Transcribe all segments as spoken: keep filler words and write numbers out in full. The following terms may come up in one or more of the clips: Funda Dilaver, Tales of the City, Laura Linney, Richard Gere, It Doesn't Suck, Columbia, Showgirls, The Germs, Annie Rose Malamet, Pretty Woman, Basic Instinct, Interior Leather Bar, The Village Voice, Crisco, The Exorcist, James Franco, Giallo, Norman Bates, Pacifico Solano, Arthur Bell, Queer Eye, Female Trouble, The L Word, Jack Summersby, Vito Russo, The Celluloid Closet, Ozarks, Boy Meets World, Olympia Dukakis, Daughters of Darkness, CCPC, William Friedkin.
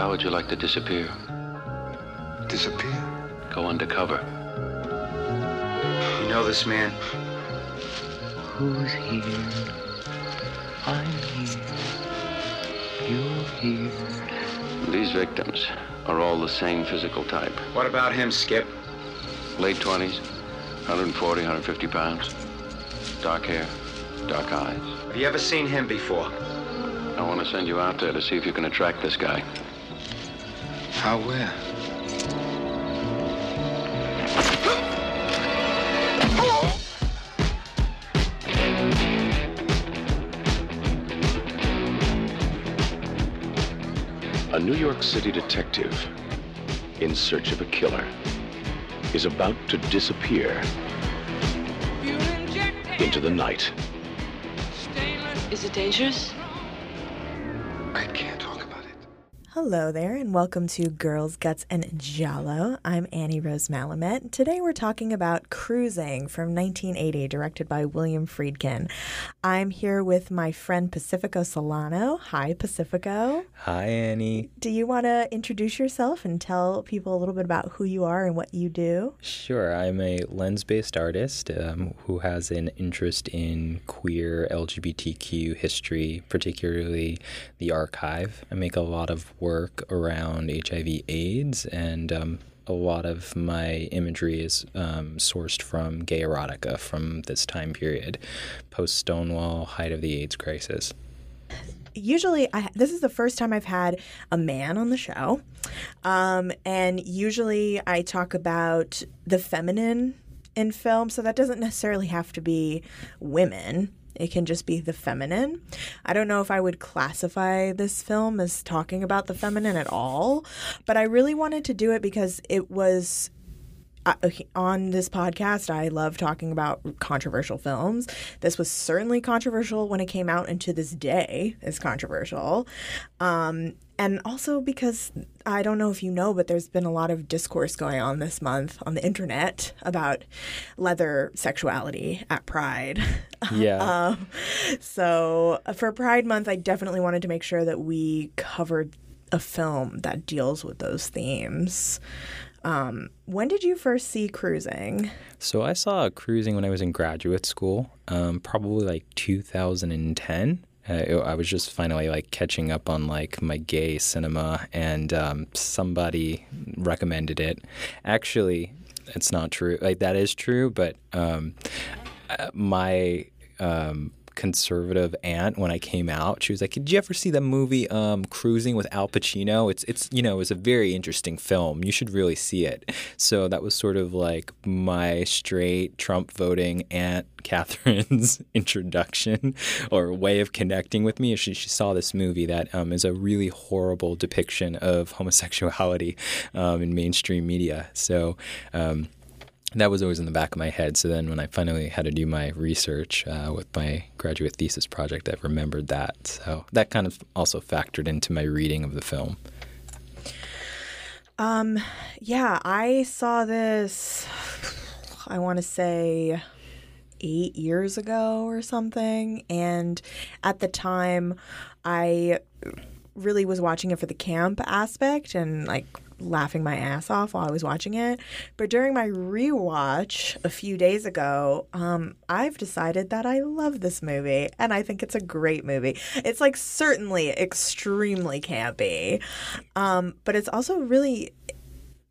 How would you like to disappear? Disappear? Go undercover. You know this man? Who's here? I'm here. You're here. These victims are all the same physical type. What about him, Skip? Late twenties, one forty, one fifty pounds. Dark hair, dark eyes. Have you ever seen him before? I want to send you out there to see if you can attract this guy. How, where? A New York City detective in search of a killer is about to disappear into the night. Is it dangerous? I can't. Hello there, and welcome to Girls, Guts, and Giallo. I'm Annie Rose Malamet. Today we're talking about Cruising from nineteen eighty, directed by William Friedkin. I'm here with my friend Pacifico Solano. Hi, Pacifico. Hi, Annie. Do you want to introduce yourself and tell people a little bit about who you are and what you do? Sure. I'm a lens-based artist um, who has an interest in queer L G B T Q history, particularly the archive. I make a lot of work. work around H I V AIDS, and um, a lot of my imagery is um, sourced from gay erotica from this time period, post-Stonewall, height of the AIDS crisis. Usually, I, this is the first time I've had a man on the show, um, and usually I talk about the feminine in film, so that doesn't necessarily have to be women. It can just be the feminine. I don't know if I would classify this film as talking about the feminine at all, but I really wanted to do it because it was uh, on this podcast. I love talking about controversial films. This was certainly controversial when it came out, and to this day is controversial. Um, and also because I don't know if you know, but there's been a lot of discourse going on this month on the internet about leather sexuality at Pride. Yeah. um, so for Pride Month, I definitely wanted to make sure that we covered a film that deals with those themes. Um, when did you first see Cruising? So I saw Cruising when I was in graduate school, um, probably like two thousand ten. Uh, I was just finally like catching up on like my gay cinema, and um, somebody recommended it. Actually, it's not true. Like that is true, but um, my um, conservative aunt, when I came out, she was like, "Did you ever see the movie um, Cruising with Al Pacino? It's it's you know it's a very interesting film. You should really see it." So that was sort of like my straight Trump voting aunt Catherine's introduction or way of connecting with me. She, she saw this movie that um, is a really horrible depiction of homosexuality um, in mainstream media. So um, that was always in the back of my head. So then when I finally had to do my research uh, with my graduate thesis project, I remembered that. So that kind of also factored into my reading of the film. Um, yeah, I saw this, I want to say... eight years ago or something, and at the time I really was watching it for the camp aspect and like laughing my ass off while I was watching it. But during my rewatch a few days ago, um, I've decided that I love this movie, and I think it's a great movie. It's like certainly extremely campy, um, but it's also really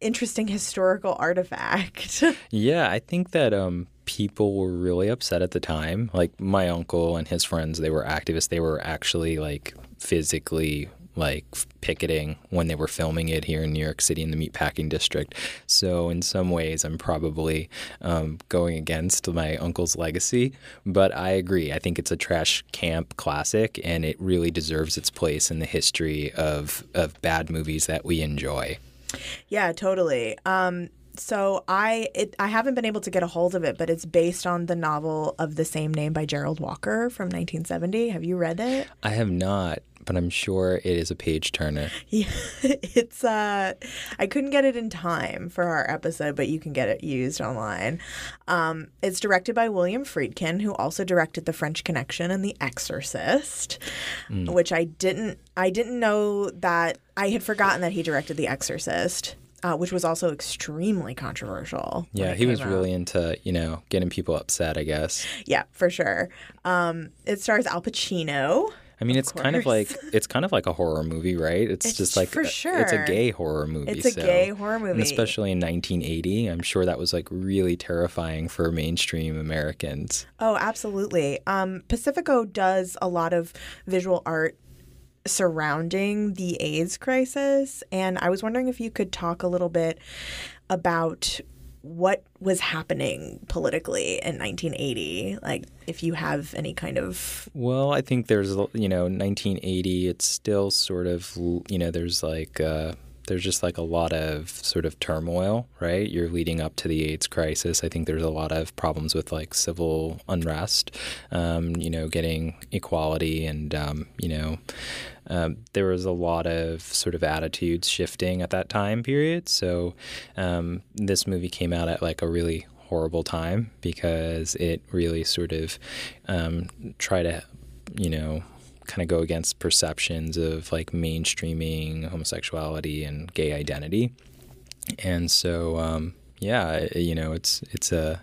interesting historical artifact. Yeah, I think that um, people were really upset at the time. Like my uncle and his friends, they were activists. They were actually like physically like picketing when they were filming it here in New York City in the meatpacking district. So in some ways, I'm probably um, going against my uncle's legacy. But I agree. I think it's a trash camp classic, and it really deserves its place in the history of, of bad movies that we enjoy. Yeah, totally. Um, so I it, I haven't been able to get a hold of it, but it's based on the novel of the same name by Gerald Walker from nineteen seventy. Have you read it? I have not, but I'm sure it is a page turner. Yeah, it's uh, I couldn't get it in time for our episode, but you can get it used online. Um, it's directed by William Friedkin, who also directed The French Connection and The Exorcist, mm. which I didn't I didn't know that I had forgotten that he directed The Exorcist. Uh, which was also extremely controversial. Yeah, he was out. really into, you know, getting people upset, I guess. Yeah, for sure. Um, it stars Al Pacino. I mean, of it's course. kind of like it's kind of like a horror movie, right? It's, it's just like for sure. It's a gay horror movie. It's a so. gay horror movie, and especially in nineteen eighty. I'm sure that was like really terrifying for mainstream Americans. Oh, absolutely. Um, Pacifico does a lot of visual art surrounding the AIDS crisis, and I was wondering if you could talk a little bit about what was happening politically in nineteen eighty, like if you have any kind of... Well, I think there's, you know, nineteen eighty, it's still sort of, you know, there's like... Uh... There's just like a lot of sort of turmoil, right? You're leading up to the AIDS crisis. I think there's a lot of problems with like civil unrest, um, you know, getting equality and, um, you know, um, there was a lot of sort of attitudes shifting at that time period. So um, this movie came out at like a really horrible time because it really sort of um, tried to, you know, kind of go against perceptions of like mainstreaming homosexuality and gay identity. And so, um, yeah, you know, it's, it's a,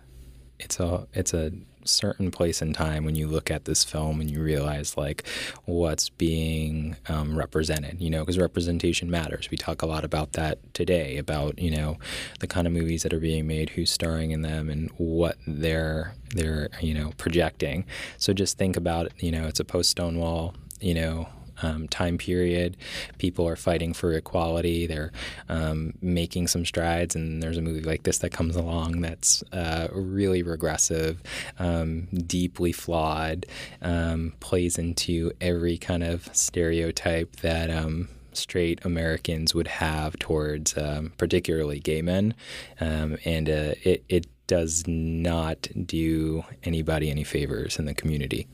it's a, it's a certain place in time when you look at this film and you realize like what's being um, represented, you know, because representation matters. We talk a lot about that today, about, you know, the kind of movies that are being made, who's starring in them and what they're, they're, you know, projecting. So just think about it, you know, it's a post-Stonewall, you know, Um, time period. People are fighting for equality. They're um, making some strides, and there's a movie like this that comes along that's uh, really regressive, um, deeply flawed, um, plays into every kind of stereotype that um, straight Americans would have towards um, particularly gay men, um, and uh, it, it does not do anybody any favors in the community.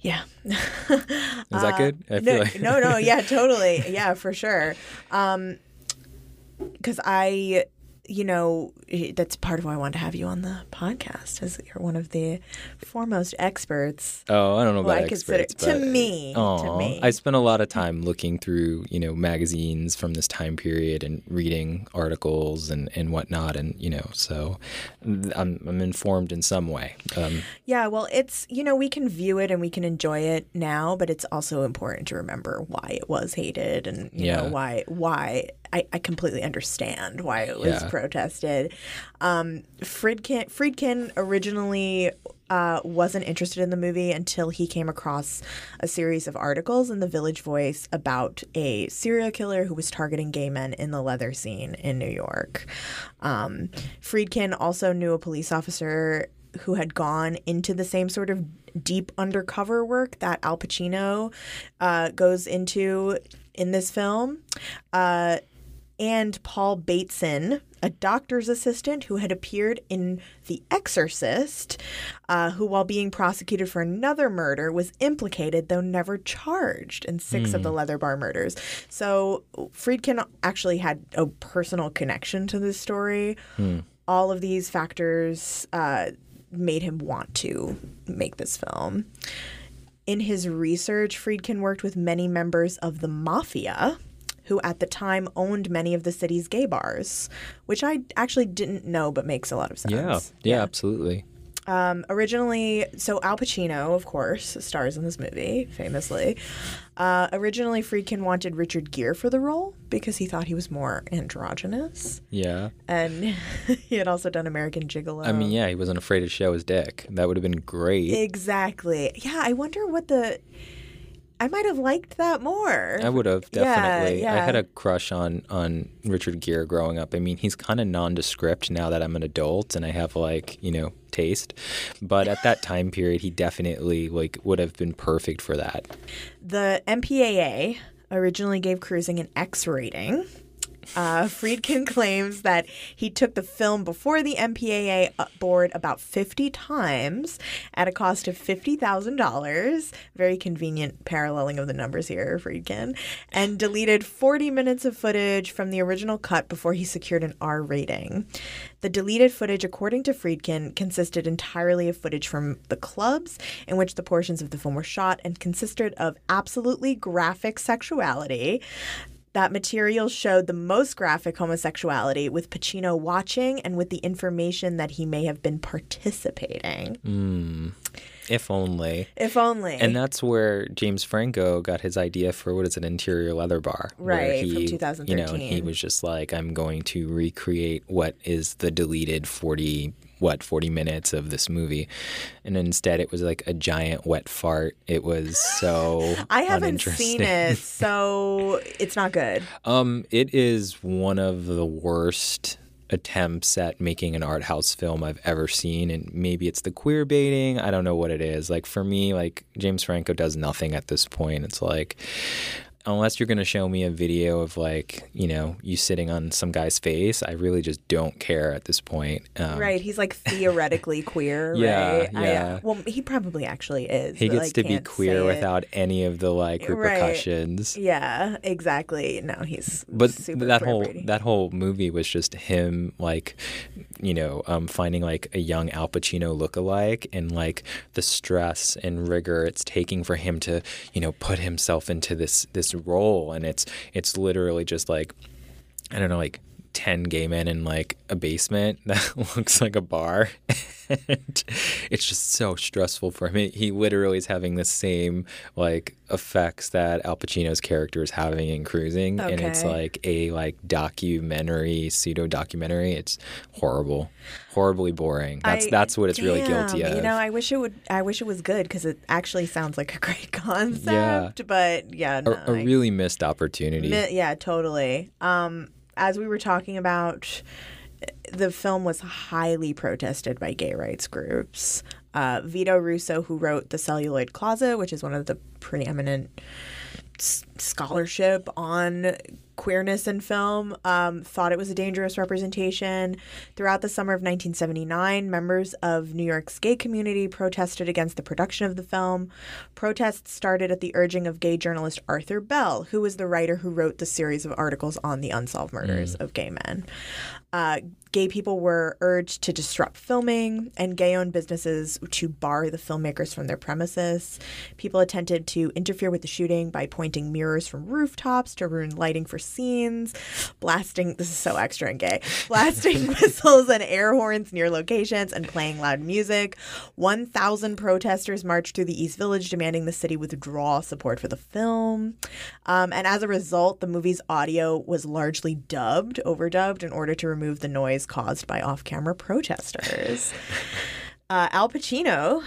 Yeah. Is that good? I feel no, like... no, no. Yeah, totally. Yeah, for sure. Um, 'cause I, you know, that's part of why I wanted to have you on the podcast, is that you're one of the foremost experts. Oh, I don't know about well, experts. Consider, but, to me. Aww, to me. I spent a lot of time looking through, you know, magazines from this time period and reading articles and, and whatnot. And, you know, so I'm, I'm informed in some way. Um, yeah, well, it's, you know, we can view it and we can enjoy it now, but it's also important to remember why it was hated and, you yeah. know, why, why I, I completely understand why it was yeah. protested. Um, Friedkin, Friedkin originally uh, wasn't interested in the movie until he came across a series of articles in The Village Voice about a serial killer who was targeting gay men in the leather scene in New York. Um, Friedkin also knew a police officer who had gone into the same sort of deep undercover work that Al Pacino uh, goes into in this film. Uh, and Paul Bateson, a doctor's assistant who had appeared in The Exorcist, uh, who, while being prosecuted for another murder, was implicated, though never charged, in six mm. of the Leather Bar murders. So Friedkin actually had a personal connection to this story. Mm. All of these factors uh, made him want to make this film. In his research, Friedkin worked with many members of the mafia, who at the time owned many of the city's gay bars, which I actually didn't know but makes a lot of sense. Yeah, yeah, yeah. absolutely. Um, originally, so Al Pacino, of course, stars in this movie, famously. Uh, originally, Friedkin wanted Richard Gere for the role because he thought he was more androgynous. Yeah. And he had also done American Gigolo. I mean, yeah, he wasn't afraid to show his dick. That would have been great. Exactly. Yeah, I wonder what the... I might have liked that more. I would have, definitely. Yeah, yeah. I had a crush on on Richard Gere growing up. I mean, he's kind of nondescript now that I'm an adult and I have, like, you know, taste. But at that time period, he definitely, like, would have been perfect for that. The M P A A originally gave Cruising an X rating. Uh, Friedkin claims that he took the film before the M P A A board about fifty times at a cost of fifty thousand dollars. Very convenient paralleling of the numbers here, Friedkin. And deleted forty minutes of footage from the original cut before he secured an R rating. The deleted footage, according to Friedkin, consisted entirely of footage from the clubs in which the portions of the film were shot and consisted of absolutely graphic sexuality. That material showed the most graphic homosexuality, with Pacino watching and with the information that he may have been participating. Mm. If only. If only. And that's where James Franco got his idea for, what is an Interior Leather Bar. Right, he, from twenty thirteen. You know, and he was just like, I'm going to recreate what is the deleted forty, what, forty minutes of this movie. And instead it was like a giant wet fart. It was so I haven't seen it, so it's not good. Um, it is one of the worst attempts at making an art house film I've ever seen. And maybe it's the queer baiting. I don't know what it is. Like, for me, like, James Franco does nothing at this point. It's like, unless you're going to show me a video of, like, you know, you sitting on some guy's face, I really just don't care at this point. Um, right. He's, like, theoretically queer, yeah, right? Yeah. I, well, he probably actually is. He gets, like, to be queer without any of the, like, repercussions. Right. Yeah, exactly. No, he's but super that whole pretty. That whole movie was just him, like, you know, um, finding, like, a young Al Pacino lookalike, and, like, the stress and rigor it's taking for him to, you know, put himself into this this role. And it's it's literally just like, I don't know, like ten gay men in, like, a basement that looks like a bar. And it's just so stressful for him. He literally is having the same, like, effects that Al Pacino's character is having in Cruising. Okay. And it's like a, like, documentary, pseudo-documentary. It's horrible. Horribly boring. That's I, that's what it's damn, really guilty of. You know, I wish it would I wish it was good, because it actually sounds like a great concept. Yeah. But yeah, no, a, a I, really missed opportunity. Mi- yeah, totally. Um As we were talking about, the film was highly protested by gay rights groups. Uh, Vito Russo, who wrote The Celluloid Closet, which is one of the preeminent s- scholarship on queerness in film, um, thought it was a dangerous representation. Throughout the summer of nineteen seventy-nine, members of New York's gay community protested against the production of the film. Protests started at the urging of gay journalist Arthur Bell, who was the writer who wrote the series of articles on the unsolved murders mm. of gay men. Uh, gay people were urged to disrupt filming, and gay-owned businesses to bar the filmmakers from their premises. People attempted to interfere with the shooting by pointing mirrors from rooftops to ruin lighting for scenes, blasting, this is so extra and gay, blasting whistles and air horns near locations, and playing loud music. one thousand protesters marched through the East Village demanding the city withdraw support for the film. Um, and as a result, the movie's audio was largely dubbed, overdubbed, in order to remove the noise caused by off-camera protesters. Uh, Al Pacino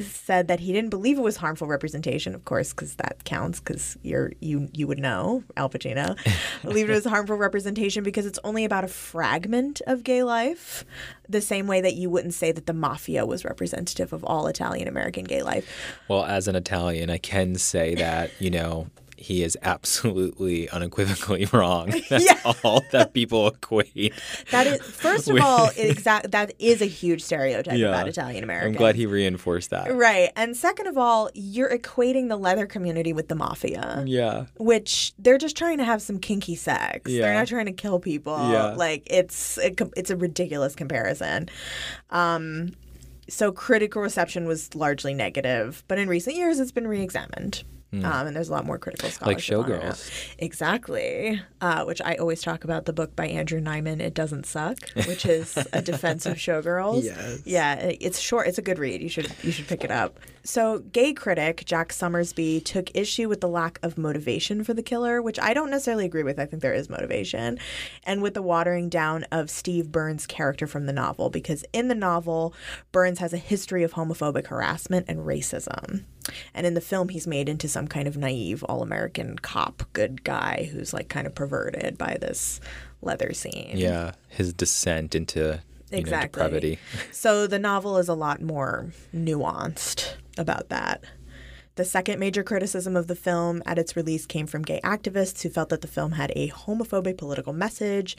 said that he didn't believe it was harmful representation, of course, because that counts, because you're you you would know. Al Pacino believed it was harmful representation because it's only about a fragment of gay life, the same way that you wouldn't say that the mafia was representative of all Italian-American gay life. Well, as an Italian, I can say that, you know, he is absolutely unequivocally wrong. That's yeah. all that people equate. That is, first of with... all, exact, that is a huge stereotype yeah. about Italian Americans. I'm glad he reinforced that. Right. And second of all, you're equating the leather community with the mafia. Yeah. Which they're just trying to have some kinky sex. Yeah. They're not trying to kill people. Yeah. Like, it's a, it's a ridiculous comparison. Um, so critical reception was largely negative. But in recent years, it's been re-examined. Mm. Um, and there's a lot more critical scholarship. Like Showgirls. Exactly. Uh, which I always talk about, the book by Andrew Nyman, It Doesn't Suck, which is a defense of Showgirls. Yes. Yeah, it's short. It's a good read. You should you should pick it up. So gay critic Jack Summersby took issue with the lack of motivation for the killer, which I don't necessarily agree with. I think there is motivation. And with the watering down of Steve Burns' character from the novel, because in the novel, Burns has a history of homophobic harassment and racism. And in the film, he's made into some kind of naive all-American cop good guy who's like kind of perverted by this leather scene. Yeah, his descent into you exactly. know, depravity. So the novel is a lot more nuanced about that. The second major criticism of the film at its release came from gay activists who felt that the film had a homophobic political message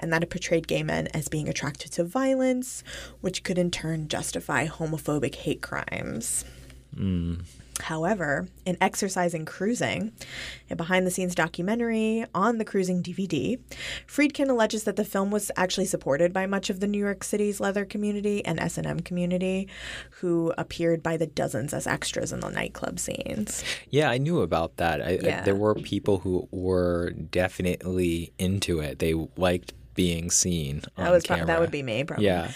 and that it portrayed gay men as being attracted to violence, which could in turn justify homophobic hate crimes. Mm. However, in Exercising Cruising, a behind-the-scenes documentary on the Cruising D V D, Friedkin alleges that the film was actually supported by much of the New York City's leather community and S and M community, who appeared by the dozens as extras in the nightclub scenes. Yeah, I knew about that. I, yeah. I, there were people who were definitely into it. They liked being seen on that was camera. Pro- that would be me, probably. Yeah.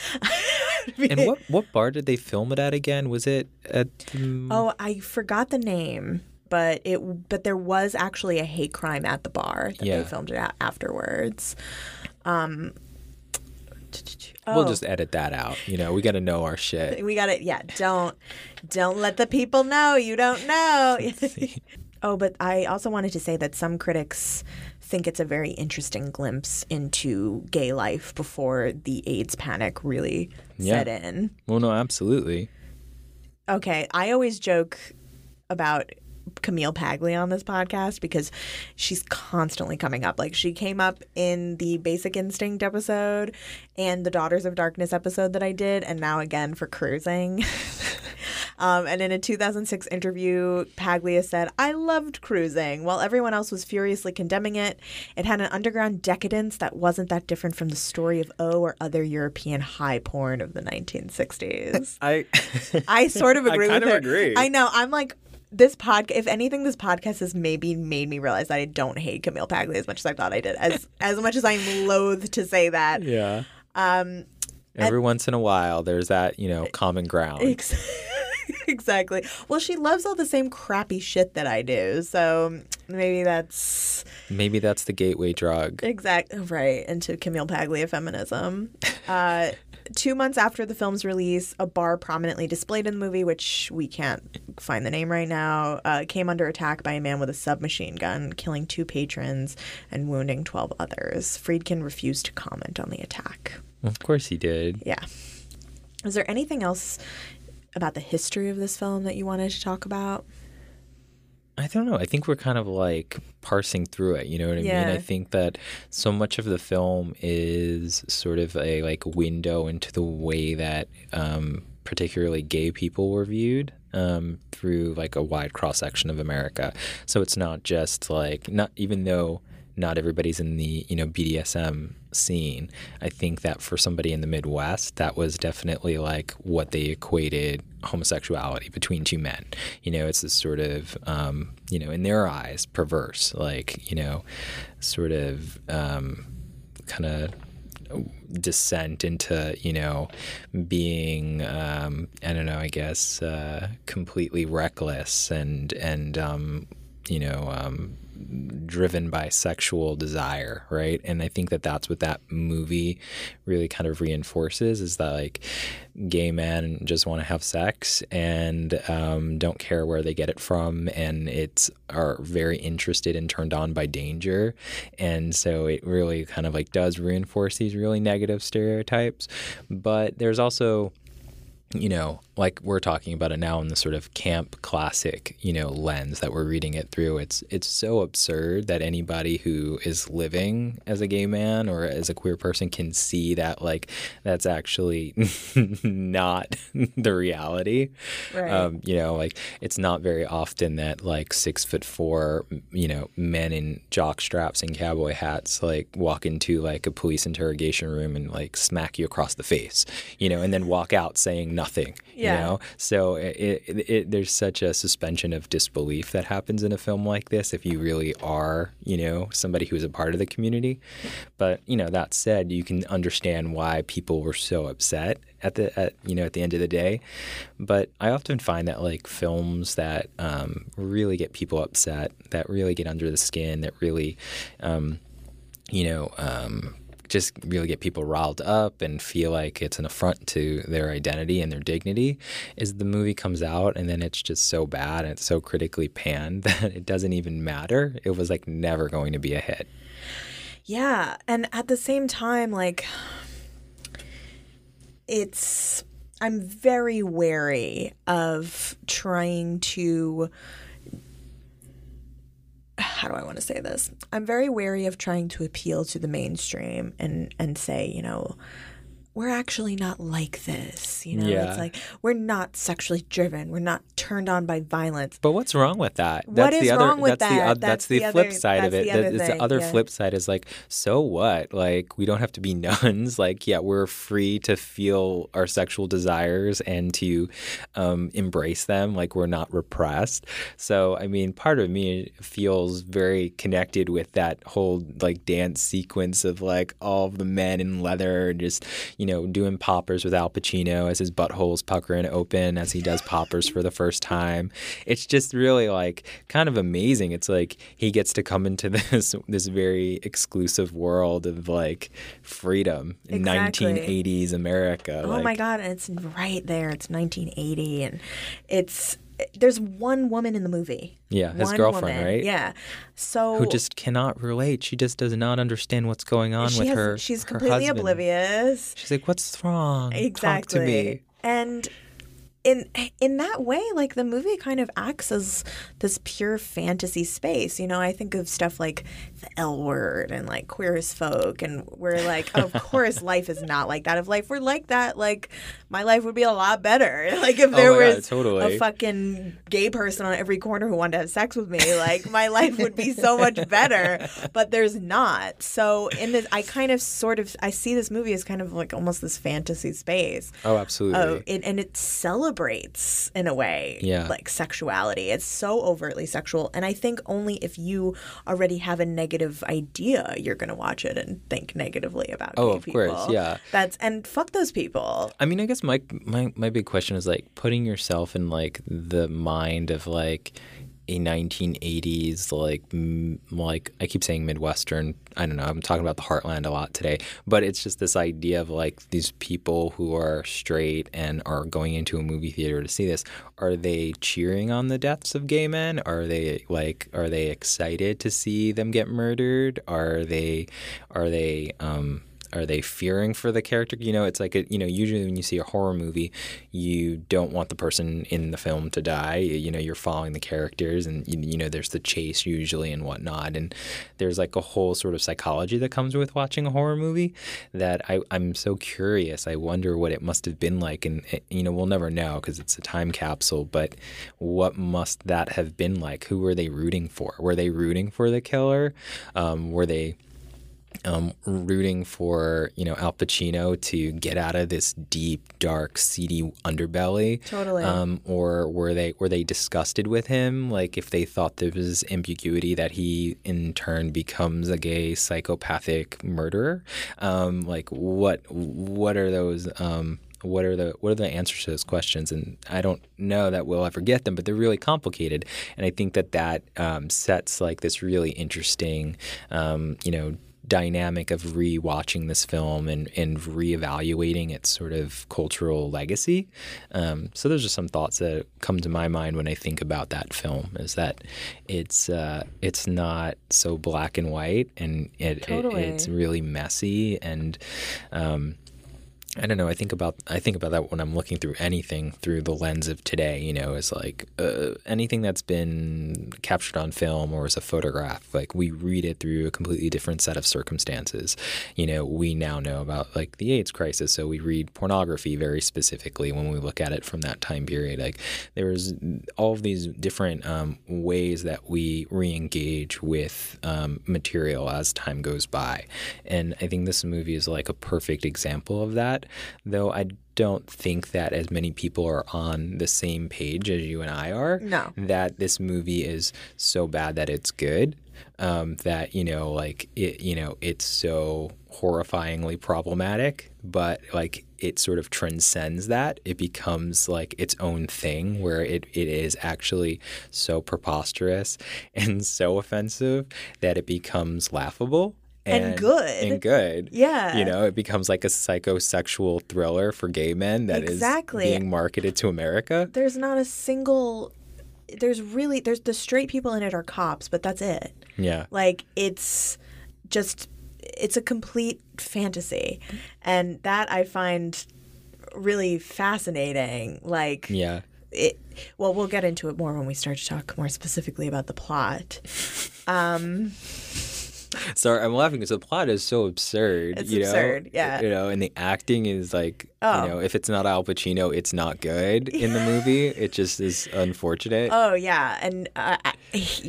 And what, what bar did they film it at again? Was it at the... Oh, I forgot the name, but it but there was actually a hate crime at the bar that yeah. they filmed it at afterwards. Um, oh. We'll just edit that out. You know, we got to know our shit. We got to, yeah, don't, don't let the people know you don't know. Oh, but I also wanted to say that some critics think it's a very interesting glimpse into gay life before the AIDS panic really yeah. set in. Well, no, absolutely. Okay, I always joke about Camille Paglia on this podcast because she's constantly coming up. Like, she came up in the Basic Instinct episode and the Daughters of Darkness episode that I did, and now again for Cruising. Um, and in a two thousand six interview, Paglia said, "I loved Cruising. While everyone else was furiously condemning it, it had an underground decadence that wasn't that different from the story of O or other European high porn of the nineteen sixties. I I sort of agree I kind with of her. Agree. I know. I'm like, this podcast, if anything, this podcast has maybe made me realize that I don't hate Camille Paglia as much as I thought I did, as, as much as I'm loath to say that. Yeah. Um, Every and, once in a while, there's that, you know, common ground. Exactly. Exactly. Well, she loves all the same crappy shit that I do, so maybe that's... Maybe that's the gateway drug. Exactly. Right, into Camille Paglia feminism. Uh, two months after the film's release, a bar prominently displayed in the movie, which we can't find the name right now, uh, came under attack by a man with a submachine gun, killing two patrons and wounding twelve others. Friedkin refused to comment on the attack. Of course he did. Yeah. Is there anything else about the history of this film that you wanted to talk about? I don't know. I think we're kind of like parsing through it. You know what I yeah. mean? I think that so much of the film is sort of a like window into the way that um, particularly gay people were viewed um, through like a wide cross-section of America. So it's not just like, not even though not everybody's in the, you know, B D S M scene. I think that for somebody in the Midwest, that was definitely like what they equated homosexuality between two men. You know, it's this sort of, um, you know, in their eyes, perverse, like, you know, sort of um, kind of descent into, you know, being, um, I don't know, I guess, uh, completely reckless and, and um, you know, um, driven by sexual desire, right? And I think that that's what that movie really kind of reinforces, is that like gay men just want to have sex and um, don't care where they get it from, and it's are very interested and turned on by danger. And so it really kind of like does reinforce these really negative stereotypes. But there's also, you know, like we're talking about it now in the sort of camp classic, you know, lens that we're reading it through. It's it's so absurd that anybody who is living as a gay man or as a queer person can see that, like, that's actually not the reality. Right. Um, you know, like, it's not very often that, like, six foot four, you know, men in jock straps and cowboy hats, like, walk into, like, a police interrogation room and, like, smack you across the face, you know, and then walk out saying nothing. Yeah. You know, so it, it, it, there's such a suspension of disbelief that happens in a film like this if you really are, you know, somebody who's a part of the community. But, you know, that said, you can understand why people were so upset at the, at, you know, at the end of the day. But I often find that like films that um, really get people upset, that really get under the skin, that really, um, you know, um, just really get people riled up and feel like it's an affront to their identity and their dignity, is the movie comes out and then it's just so bad and it's so critically panned that it doesn't even matter. It was like never going to be a hit. Yeah. And at the same time, like, it's – I'm very wary of trying to – how do I want to say this? I'm very wary of trying to appeal to the mainstream and, and say, you know, we're actually not like this. You know, yeah. It's like we're not sexually driven. We're not turned on by violence. But what's wrong with that? What that's is the other, wrong with that's that? The, uh, that's, that's the, the flip other, side of it. The other, that, the other yeah. flip side is like, so what? Like, we don't have to be nuns. Like, yeah, we're free to feel our sexual desires and to um, embrace them. Like, we're not repressed. So, I mean, part of me feels very connected with that whole like dance sequence of like all of the men in leather just, you You know, doing poppers with Al Pacino as his butthole's puckering open as he does poppers for the first time. It's just really like kind of amazing. It's like he gets to come into this this very exclusive world of like freedom in exactly. nineteen eighties America. Oh like, my God, and it's right there. It's nineteen eighty, and it's there's one woman in the movie. Yeah, his one girlfriend, woman. Right? Yeah. So who just cannot relate. She just does not understand what's going on with has, her She's her completely husband. Oblivious. She's like, what's wrong? Exactly. Talk to me. And in in that way, like the movie kind of acts as this pure fantasy space. You know, I think of stuff like The L Word and like Queer as Folk, and we're like, of course life is not like that. If life were like that, like my life would be a lot better. Like if there oh was God, totally. a fucking gay person on every corner who wanted to have sex with me, like my life would be so much better, but there's not. So in this, I kind of sort of, I see this movie as kind of like almost this fantasy space. Oh, absolutely. Uh, it, and it celebrates in a way, yeah. like sexuality. It's so overtly sexual. And I think only if you already have a negative idea, you're going to watch it and think negatively about oh, gay people. Oh, of course, yeah. That's, and fuck those people. I mean, I guess my, my, my big question is like putting yourself in like the mind of like a nineteen eighties, like, m- like I keep saying Midwestern, I don't know, I'm talking about the heartland a lot today, but it's just this idea of like these people who are straight and are going into a movie theater to see this. Are they cheering on the deaths of gay men? Are they like, are they excited to see them get murdered? Are they, are they, um, Are they fearing for the character? You know, it's like, a, you know, usually when you see a horror movie, you don't want the person in the film to die. You know, you're following the characters and, you know, there's the chase usually and whatnot. And there's like a whole sort of psychology that comes with watching a horror movie that I, I'm so curious. I wonder what it must have been like. And, you know, we'll never know because it's a time capsule. But what must that have been like? Who were they rooting for? Were they rooting for the killer? Um, were they... Um, rooting for, you know, Al Pacino to get out of this deep, dark, seedy underbelly. Totally. Um, or were they were they disgusted with him? Like if they thought there was ambiguity that he in turn becomes a gay psychopathic murderer? Um, like what what are those um, what are the what are the answers to those questions? And I don't know that we'll ever get them, but they're really complicated. And I think that that um, sets like this really interesting, um, you know, dynamic of re-watching this film and, and re-evaluating its sort of cultural legacy. Um, so those are some thoughts that come to my mind when I think about that film, is that it's uh, it's not so black and white, and it, totally. it it's really messy. And um, I don't know, I think about I think about that when I'm looking through anything through the lens of today, you know, is like uh, anything that's been captured on film or as a photograph, like we read it through a completely different set of circumstances. You know, we now know about like the AIDS crisis, so we read pornography very specifically when we look at it from that time period. Like there was all of these different um, ways that we re-engage with um, material as time goes by. And I think this movie is like a perfect example of that. Though I don't think that as many people are on the same page as you and I are. No. That this movie is so bad that it's good. Um, that, you know, like, it, you know, it's so horrifyingly problematic, but like it sort of transcends that. It becomes like its own thing where it, it is actually so preposterous and so offensive that it becomes laughable. And, and good. And good. Yeah. You know, it becomes like a psychosexual thriller for gay men that exactly. is being marketed to America. There's not a single – there's really – there's the straight people in it are cops, but that's it. Yeah. Like it's just – it's a complete fantasy. And that I find really fascinating. Like – yeah. It, well, we'll get into it more when we start to talk more specifically about the plot. Um Sorry, I'm laughing because the plot is so absurd. It's you absurd, know? yeah. You know, and the acting is like, oh. you know, if it's not Al Pacino, it's not good in the movie. It just is unfortunate. Oh, yeah. And, uh, I,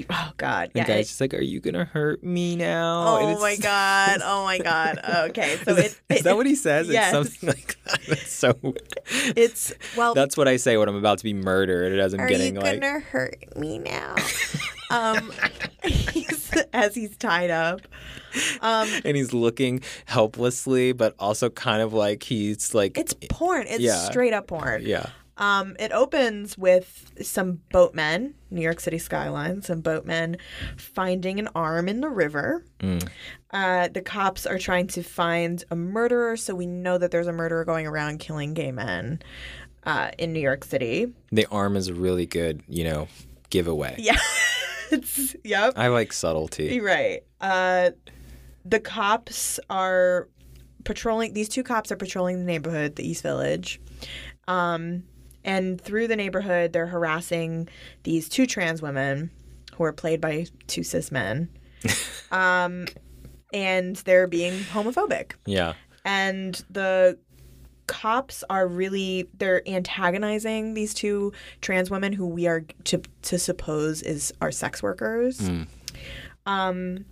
oh, God. Yeah, and guy's it, just like, are you going to hurt me now? Oh, my God. Oh, my God. Okay. So is, it, is it, that what he says? Yes. It's something like that. That's so It's well. That's what I say when I'm about to be murdered as I'm are getting like. Are you going to hurt me now? Um, he's, as he's tied up. Um, and he's looking helplessly, but also kind of like he's like... It's porn. It's yeah. straight up porn. Yeah. Um, it opens with some boatmen, New York City skyline, some boatmen finding an arm in the river. Mm. Uh, the cops are trying to find a murderer, so we know that there's a murderer going around killing gay men uh, in New York City. The arm is a really good, you know, giveaway. Yeah. It's, yep. I like subtlety. Right. Uh, the cops are patrolling. These two cops are patrolling the neighborhood, the East Village. Um, and through the neighborhood, they're harassing these two trans women who are played by two cis men. Um, and they're being homophobic. Yeah. And the cops are really they're antagonizing these two trans women who we are to to suppose is are sex workers. Mm. Um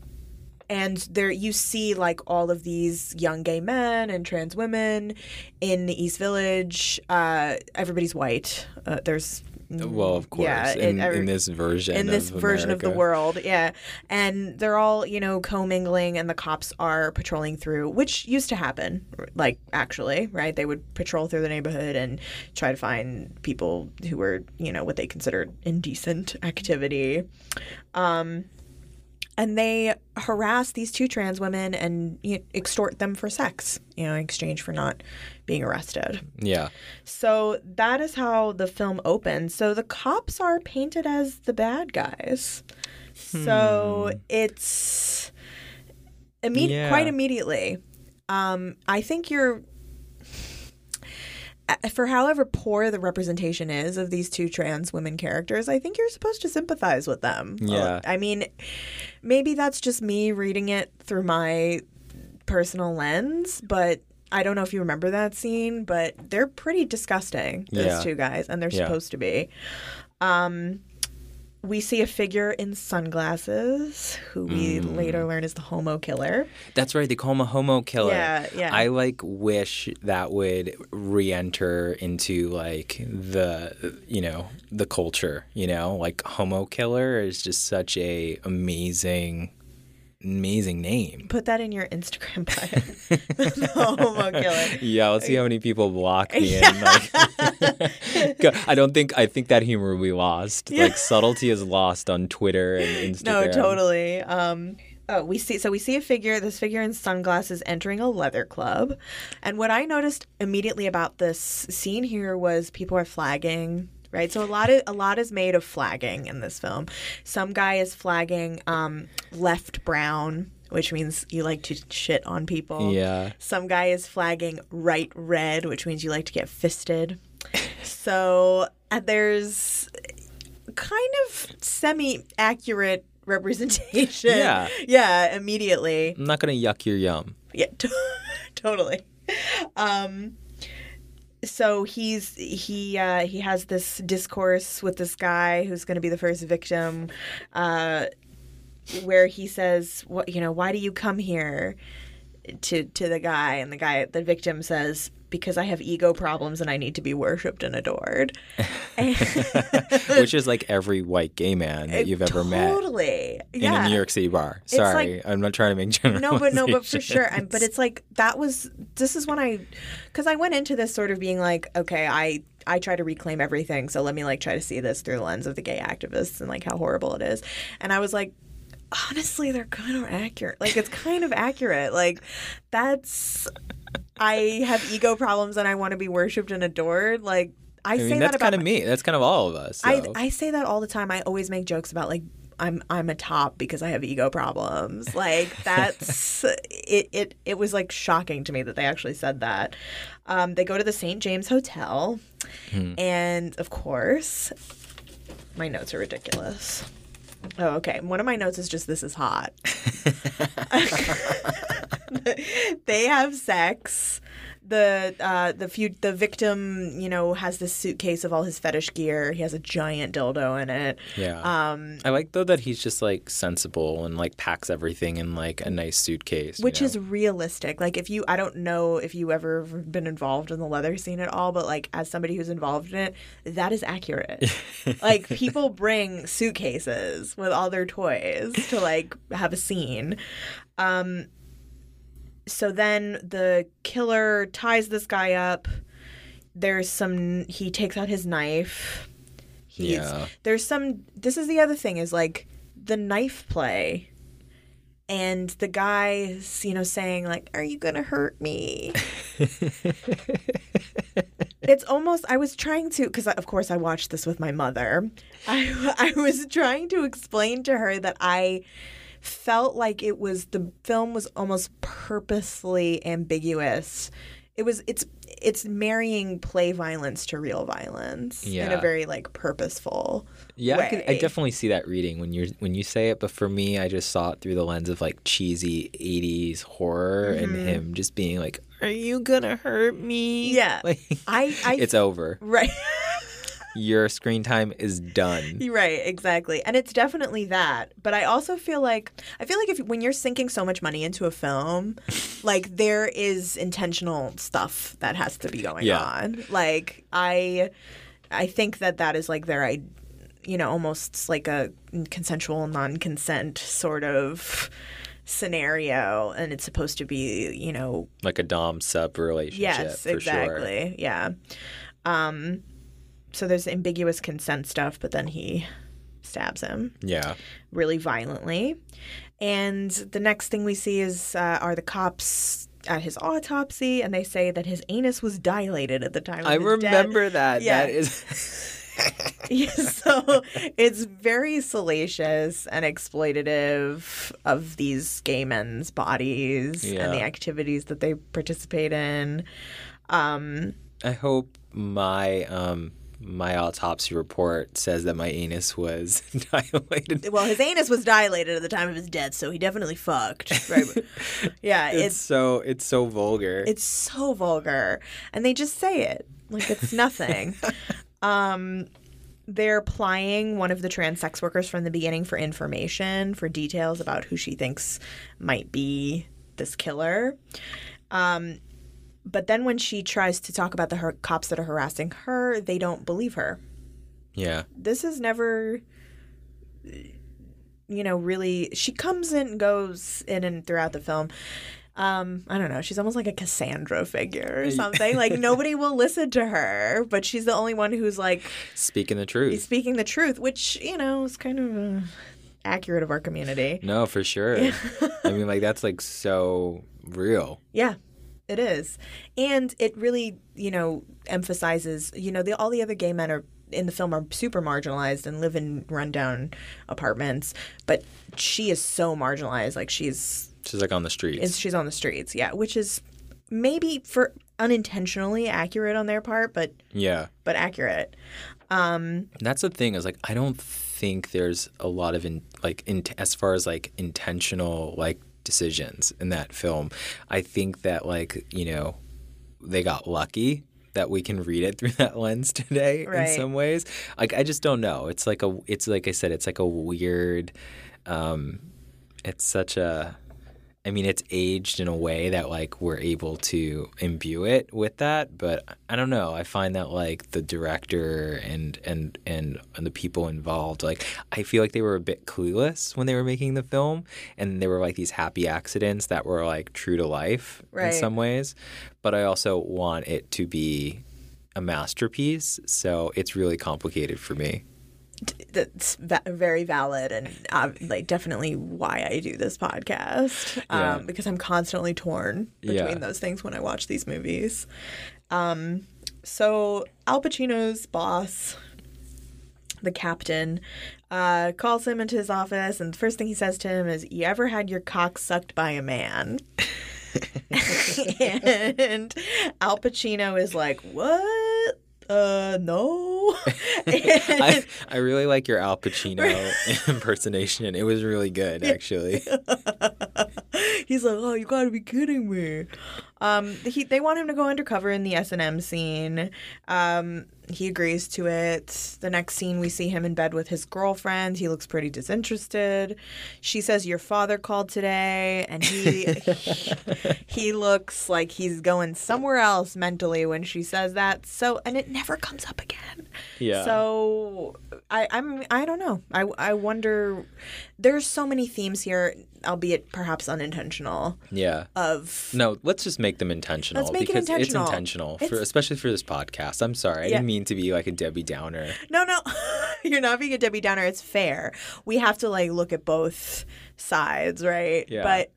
and there you see like all of these young gay men and trans women in the East Village. Uh everybody's white. Uh, there's well of course yeah, in, every, in this version in this of version America. Of the world yeah and they're all you know commingling and the cops are patrolling through, which used to happen like actually right they would patrol through the neighborhood and try to find people who were you know what they considered indecent activity. Um and they harass these two trans women and you know, extort them for sex, you know, in exchange for not being arrested. Yeah. So that is how the film opens. So the cops are painted as the bad guys. Hmm. So it's imme- yeah. quite immediately. Um, I think you're... For however poor the representation is of these two trans women characters, I think you're supposed to sympathize with them. Yeah. I mean, maybe that's just me reading it through my personal lens, but I don't know if you remember that scene, but they're pretty disgusting, those yeah. two guys, and they're yeah. supposed to be. Um, we see a figure in sunglasses who we mm. later learn is the homo killer. That's right. They call him a homo killer. Yeah, yeah. I, like, wish that would re-enter into, like, the, you know, the culture, you know? Like, homo killer is just such a amazing, amazing name. Put that in your Instagram bio. The homo killer. Yeah, let's see how many people block me in, like... I don't think I think that humor will be lost. Yeah. Like subtlety is lost on Twitter and Instagram. No, totally. Um, oh, we see. So we see a figure. This figure in sunglasses entering a leather club, and what I noticed immediately about this scene here was people are flagging. Right, so a lot of a lot is made of flagging in this film. Some guy is flagging um, left brown. Which means you like to shit on people. Yeah. Some guy is flagging right red, which means you like to get fisted. So uh, there's kind of semi-accurate representation. Yeah. Yeah, immediately. I'm not going to yuck your yum. Yeah, t- totally. Um, so he's he uh, he has this discourse with this guy who's going to be the first victim. Uh Where he says, "What you know? Why do you come here?" To to the guy, and the guy, the victim says, "Because I have ego problems and I need to be worshipped and adored," and which is like every white gay man that you've ever totally. met, totally, yeah. in a New York City bar. Sorry, like, I'm not trying to make generalizations. No, but no, but for sure. I'm, but it's like that was. This is when I, because I went into this sort of being like, okay, I. I try to reclaim everything, so let me like try to see this through the lens of the gay activists and like how horrible it is. And I was like, honestly, they're kind of accurate. Like, it's kind of accurate. Like, that's... I have ego problems and I want to be worshipped and adored. Like, I, I mean, say that about... That's kind of me. That's kind of all of us. So. I, I say that all the time. I always make jokes about, like, I'm I'm a top because I have ego problems. Like, that's... it, it, it was, like, shocking to me that they actually said that. Um, they go to the Saint James Hotel. Hmm. And, of course... My notes are ridiculous. Oh, okay. One of my notes is just, this is hot. They have sex. The uh, the feud, the victim, you know, has this suitcase of all his fetish gear. He has a giant dildo in it. Yeah. Um, I like, though, that he's just, like, sensible and, like, packs everything in, like, a nice suitcase. Which you know? is realistic. Like, if you – I don't know if you ever been involved in the leather scene at all, but, like, as somebody who's involved in it, that is accurate. Like, people bring suitcases with all their toys to, like, have a scene. Um So then the killer ties this guy up. There's some – he takes out his knife. He's, yeah. There's some – this is the other thing is, like, the knife play and the guy, you know, saying, like, are you going to hurt me? It's almost – I was trying to – because, of course, I watched this with my mother. I, I was trying to explain to her that I – felt like it was the film was almost purposely ambiguous. It was it's it's marrying play violence to real violence yeah. in a very like purposeful yeah, way. I, could, I definitely see that reading when you're when you say it. But for me, I just saw it through the lens of like cheesy eighties horror mm-hmm. and him just being like, "Are you gonna hurt me?" Yeah, like, I, I it's over right. Your screen time is done. Right, exactly. And it's definitely that. But I also feel like I feel like if when you're sinking so much money into a film, like there is intentional stuff that has to be going yeah. on. Like I I think that that is like their I you know almost like a consensual non-consent sort of scenario, and it's supposed to be, you know, like a dom sub relationship. Yes, for exactly. Sure. Yeah. Um So there's ambiguous consent stuff, but then he stabs him. Yeah. Really violently. And the next thing we see is uh, are the cops at his autopsy, and they say that his anus was dilated at the time of I his remember death. That. Yeah. That is... yeah, so it's very salacious and exploitative of these gay men's bodies yeah. and the activities that they participate in. Um, I hope my... Um... My autopsy report says that my anus was dilated. Well, his anus was dilated at the time of his death, so he definitely fucked. Right? Yeah, it's, it's so it's so vulgar. It's so vulgar, and they just say it like it's nothing. um, they're plying one of the trans sex workers from the beginning for information, for details about who she thinks might be this killer. Um, But then when she tries to talk about the her- cops that are harassing her, they don't believe her. Yeah. This is never, you know, really – she comes and goes in and throughout the film. Um, I don't know. She's almost like a Cassandra figure or something. Like nobody will listen to her, but she's the only one who's like – Speaking the truth. Speaking the truth, which, you know, is kind of uh, accurate of our community. No, for sure. Yeah. I mean, like that's like so real. Yeah. It is. And it really, you know, emphasizes, you know, the, all the other gay men are in the film are super marginalized and live in rundown apartments. But she is so marginalized. Like she's. She's like on the streets. She's on the streets. Yeah. Which is maybe for unintentionally accurate on their part. But yeah. But accurate. Um, That's the thing is like I don't think there's a lot of in, like in, as far as like intentional like. Decisions in that film. I think that like, you know, they got lucky that we can read it through that lens today right. in some ways. Like I just don't know. It's like a it's like I said, it's like a weird um it's such a I mean it's aged in a way that like we're able to imbue it with that, but I don't know. I find that like the director and and and, and the people involved, like I feel like they were a bit clueless when they were making the film, and there were like these happy accidents that were like true to life right. in some ways. But I also want it to be a masterpiece, so it's really complicated for me. that's very valid and uh, like definitely why I do this podcast, um, yeah. because I'm constantly torn between yeah. those things when I watch these movies. Um, so Al Pacino's boss, the captain, uh, calls him into his office, and the first thing he says to him is, "You ever had your cock sucked by a man?" And Al Pacino is like, "What? Uh, no." I, I really like your Al Pacino impersonation. It was really good, actually. He's like, "Oh, you gotta be kidding me." Um, he they want him to go undercover in the S and M scene. Um, he agrees to it. The next scene, we see him in bed with his girlfriend. He looks pretty disinterested. She says, "Your father called today," and he he, he looks like he's going somewhere else mentally when she says that. So, and it never comes up again. Yeah. So I I'm I don't know. I I wonder. There's so many themes here, albeit perhaps unintentional. Yeah. Of no, let's just make them intentional. Let's make because it intentional. It's intentional, it's... For, especially for this podcast. I'm sorry. Yeah. I didn't mean to be like a Debbie Downer. No, no. You're not being a Debbie Downer. It's fair. We have to like look at both sides, right? Yeah. But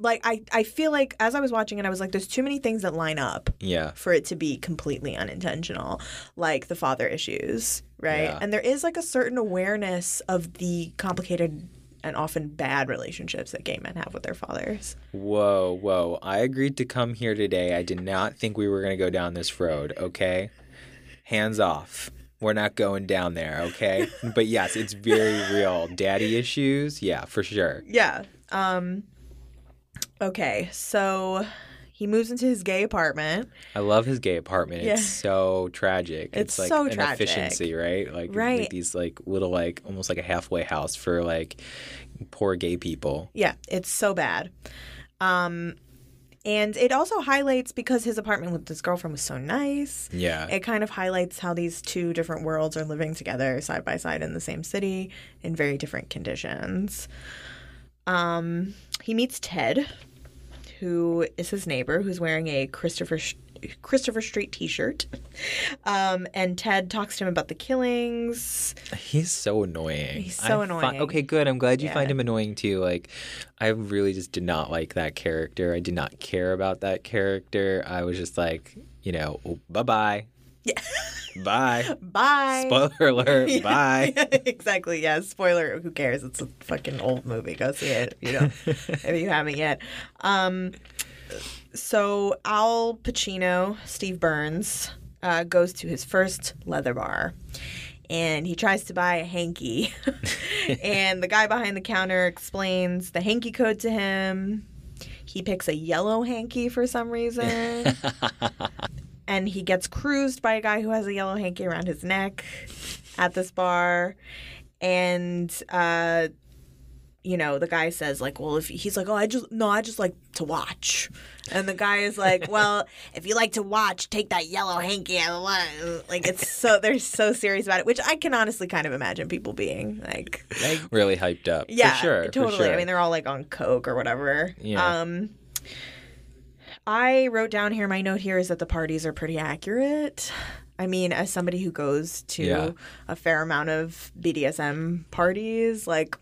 like I, I feel like as I was watching it, I was like, there's too many things that line up yeah. for it to be completely unintentional, like the father issues, right? Yeah. And there is like a certain awareness of the complicated and often bad relationships that gay men have with their fathers. Whoa, whoa. I agreed to come here today. I did not think we were going to go down this road, okay? Hands off. We're not going down there, okay? But yes, it's very real. Daddy issues, yeah, for sure. Yeah. Um, okay, so he moves into his gay apartment. I love his gay apartment. Yeah. It's so tragic. It's, it's like so an tragic. Efficiency, right? Like, right. Like these like little like almost like a halfway house for like poor gay people. Yeah, it's so bad. Um, and it also highlights, because his apartment with his girlfriend was so nice. Yeah. It kind of highlights how these two different worlds are living together side by side in the same city in very different conditions. Um, he meets Ted, who is his neighbor, who's wearing a Christopher Christopher Street T-shirt. Um, and Ted talks to him about the killings. He's so annoying. He's so I annoying. Fi- okay, good. I'm glad you yeah. find him annoying, too. Like, I really just did not like that character. I did not care about that character. I was just like, you know, oh, bye-bye. Yeah. Bye. Bye. Spoiler alert. Yeah. Bye. Yeah, exactly. Yeah. Spoiler. Who cares? It's a fucking old movie. Go see it. You know, if you haven't yet. Um, so Al Pacino, Steve Burns, uh, goes to his first leather bar, and he tries to buy a hanky, and the guy behind the counter explains the hanky code to him. He picks a yellow hanky for some reason. And he gets cruised by a guy who has a yellow hanky around his neck at this bar. And, uh, you know, the guy says, like, well, if he's like, oh, I just, no, I just like to watch. And the guy is like, well, if you like to watch, take that yellow hanky out of the Like, it's so, they're so serious about it, which I can honestly kind of imagine people being like, like really hyped up. Yeah, for sure. Totally. For sure. I mean, they're all like on coke or whatever. Yeah. Um, I wrote down here, my note here is that the parties are pretty accurate. I mean, as somebody who goes to yeah. a fair amount of B D S M parties, like...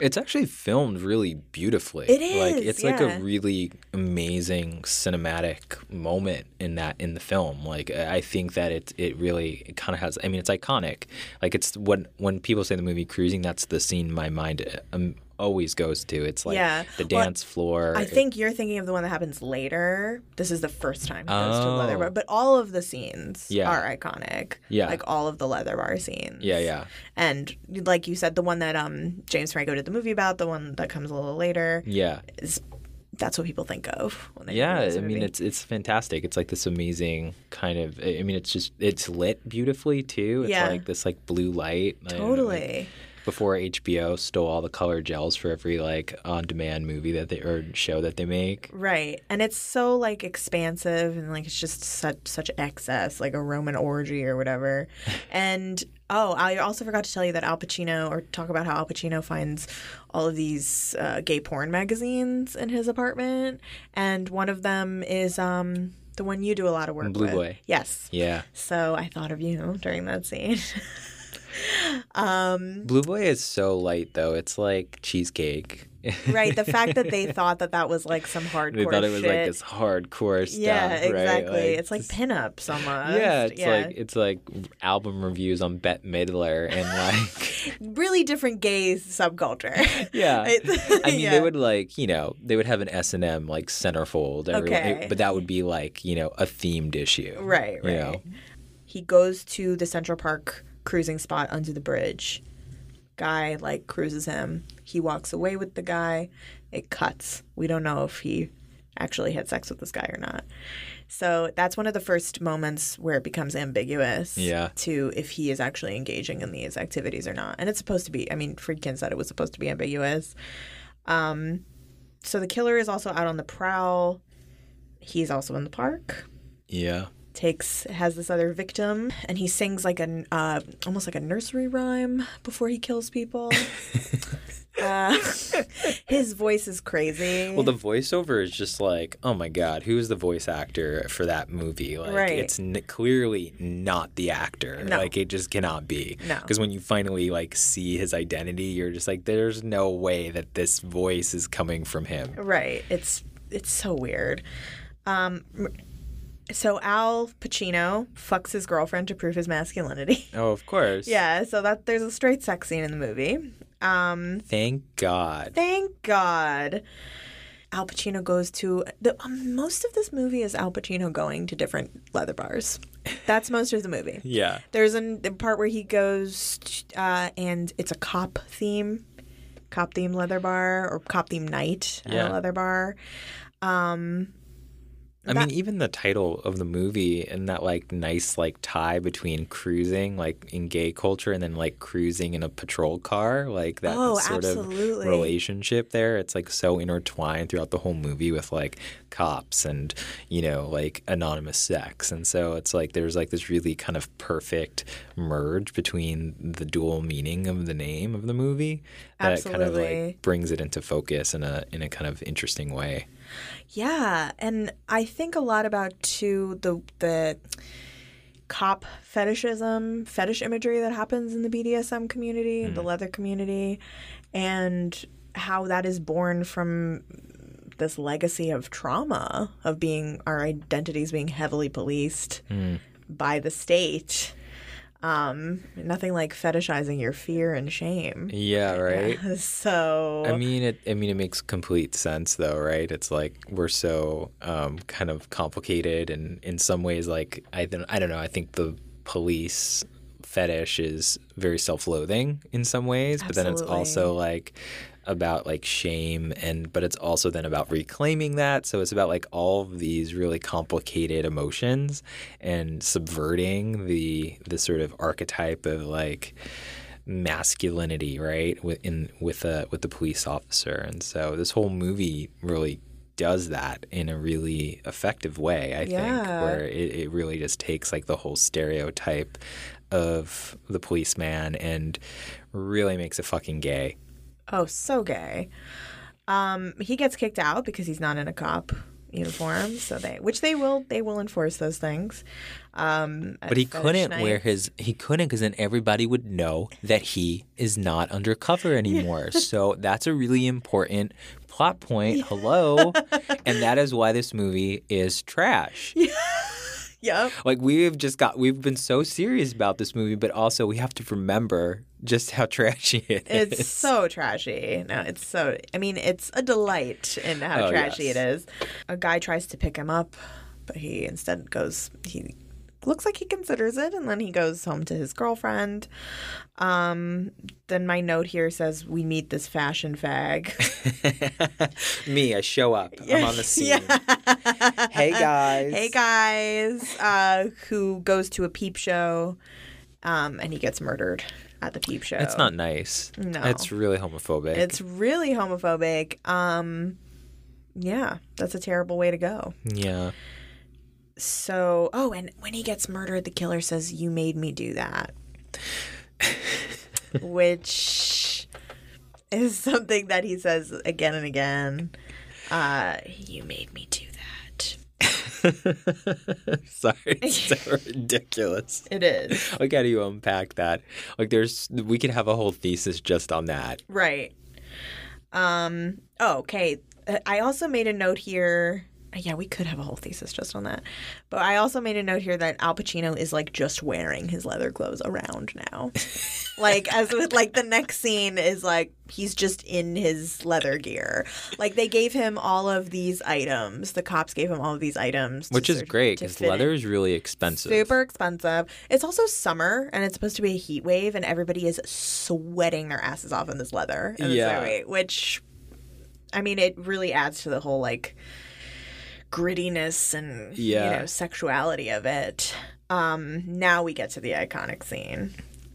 It's actually filmed really beautifully. It is, like It's yeah. like a really amazing cinematic moment in that in the film. Like, I think that it it really it kind of has... I mean, it's iconic. Like, it's when, when people say the movie Cruising, that's the scene my mind... Um, always goes to. It's like yeah. the dance well, floor. I think you're thinking of the one that happens later. This is the first time he goes oh. to the leather bar. But all of the scenes yeah. are iconic. Yeah. Like all of the leather bar scenes. Yeah, yeah. And like you said, the one that um, James Franco did the movie about, the one that comes a little later. Yeah. Is, that's what people think of when they yeah, think of this movie. I mean, it's it's fantastic. It's like this amazing kind of, I mean, it's just, it's lit beautifully too. It's yeah. like this like blue light. Totally. Know, like, before H B O stole all the color gels for every like on-demand movie that they or show that they make, right? And it's so like expansive and like it's just such such excess, like a Roman orgy or whatever. And oh, I also forgot to tell you that Al Pacino, or talk about how Al Pacino finds all of these uh, gay porn magazines in his apartment, and one of them is um. the one you do a lot of work Blue with. Blue Boy. Yes. Yeah. So I thought of you during that scene. Um, Blue Boy is so light, though. It's like cheesecake. Right. The fact that they thought that that was like some hardcore shit. They thought it was shit. like this hardcore stuff. Yeah, exactly. Right? Like, it's like pinups almost. Yeah, it's yeah. like it's like album reviews on Bette Midler and like really different gay subculture. Yeah. I mean, yeah. they would like, you know, they would have an S and M like centerfold. Every, okay. It, but that would be like, you know, a themed issue. Right, right. You know? He goes to the Central Park cruising spot under the bridge. Guy like cruises him. He walks away with the guy. It cuts. We don't know if he actually had sex with this guy or not. So that's one of the first moments where it becomes ambiguous yeah. to if he is actually engaging in these activities or not. And it's supposed to be. I mean, Friedkin said it was supposed to be ambiguous. Um, so the killer is also out on the prowl. He's also in the park. Yeah. Takes has this other victim, and he sings like an uh, almost like a nursery rhyme before he kills people. uh, his voice is crazy. Well, the voiceover is just like, oh my god, who is the voice actor for that movie? Like, right. It's n- clearly not the actor. No. Like, it just cannot be. No, because when you finally like see his identity, you're just like, there's no way that this voice is coming from him. Right. It's it's so weird. Um. So Al Pacino fucks his girlfriend to prove his masculinity. Oh, of course. Yeah, so that there's a straight sex scene in the movie. Um, thank God. Thank God. Al Pacino goes to the, um, most of this movie is Al Pacino going to different leather bars. That's most of the movie. Yeah. There's a the part where he goes to, uh, and it's a cop theme, cop theme leather bar or cop theme night yeah. at a leather bar. Um I that, mean, even the title of the movie and that, like, nice, like, tie between cruising, like, in gay culture and then, like, cruising in a patrol car, like, that oh, sort absolutely. of relationship there. It's, like, so intertwined throughout the whole movie with, like, cops and, you know, like, anonymous sex. And so it's, like, there's, like, this really kind of perfect merge between the dual meaning of the name of the movie that absolutely. kind of, like, brings it into focus in a in a kind of interesting way. Yeah, and I think a lot about, too, the the cop fetishism, fetish imagery that happens in the B D S M community, mm. the leather community, and how that is born from this legacy of trauma, of being our identities being heavily policed mm. by the state. Um, nothing like fetishizing your fear and shame. Yeah, right. Yeah, so I mean, it. I mean, it makes complete sense, though, right? It's like we're so um, kind of complicated, and in some ways, like I, th- I don't know. I think the police fetish is very self-loathing in some ways, absolutely. But then it's also like about like shame, and but it's also then about reclaiming that. So it's about like all of these really complicated emotions and subverting the the sort of archetype of like masculinity, right? Within with a with the police officer, and so this whole movie really does that in a really effective way. I yeah. think where it, it really just takes like the whole stereotype of the policeman and really makes it fucking gay. Oh, so gay. Um, he gets kicked out because he's not in a cop uniform, so they which they will they will enforce those things. Um, but he couldn't night. wear his he couldn't because then everybody would know that he is not undercover anymore. Yeah. So that's a really important plot point. Yeah. Hello, and that is why this movie is trash. Yeah. Yeah. Like we've just got we've been so serious about this movie, but also we have to remember just how trashy it is. It's so trashy. No, it's so I mean, it's a delight in how oh, trashy yes. it is. A guy tries to pick him up, but he instead goes he looks like he considers it, and then he goes home to his girlfriend. Um, then my note here says, we meet this fashion fag. Me, I show up. I'm on the scene. Yeah. Hey, guys. Hey, guys. Uh, who goes to a peep show, um, and he gets murdered at the peep show. It's not nice. No. It's really homophobic. It's really homophobic. Um, yeah. That's a terrible way to go. Yeah. So, oh, and when he gets murdered, the killer says, you made me do that, which is something that he says again and again. Uh, you made me do that. Sorry, it's so ridiculous. It is. Like, how do you unpack that? Like, there's we could have a whole thesis just on that. Right. Um. Oh, okay. I also made a note here. Yeah, we could have a whole thesis just on that. But I also made a note here that Al Pacino is, like, just wearing his leather clothes around now. Like, as with, like, the next scene is, like, he's just in his leather gear. Like, they gave him all of these items. The cops gave him all of these items. Which is great, because leather is really expensive. Super expensive. It's also summer, and it's supposed to be a heat wave, and everybody is sweating their asses off in this leather. In this yeah. way, which, I mean, it really adds to the whole, like, grittiness and yeah. you know, sexuality of it. Um, now we get to the iconic scene.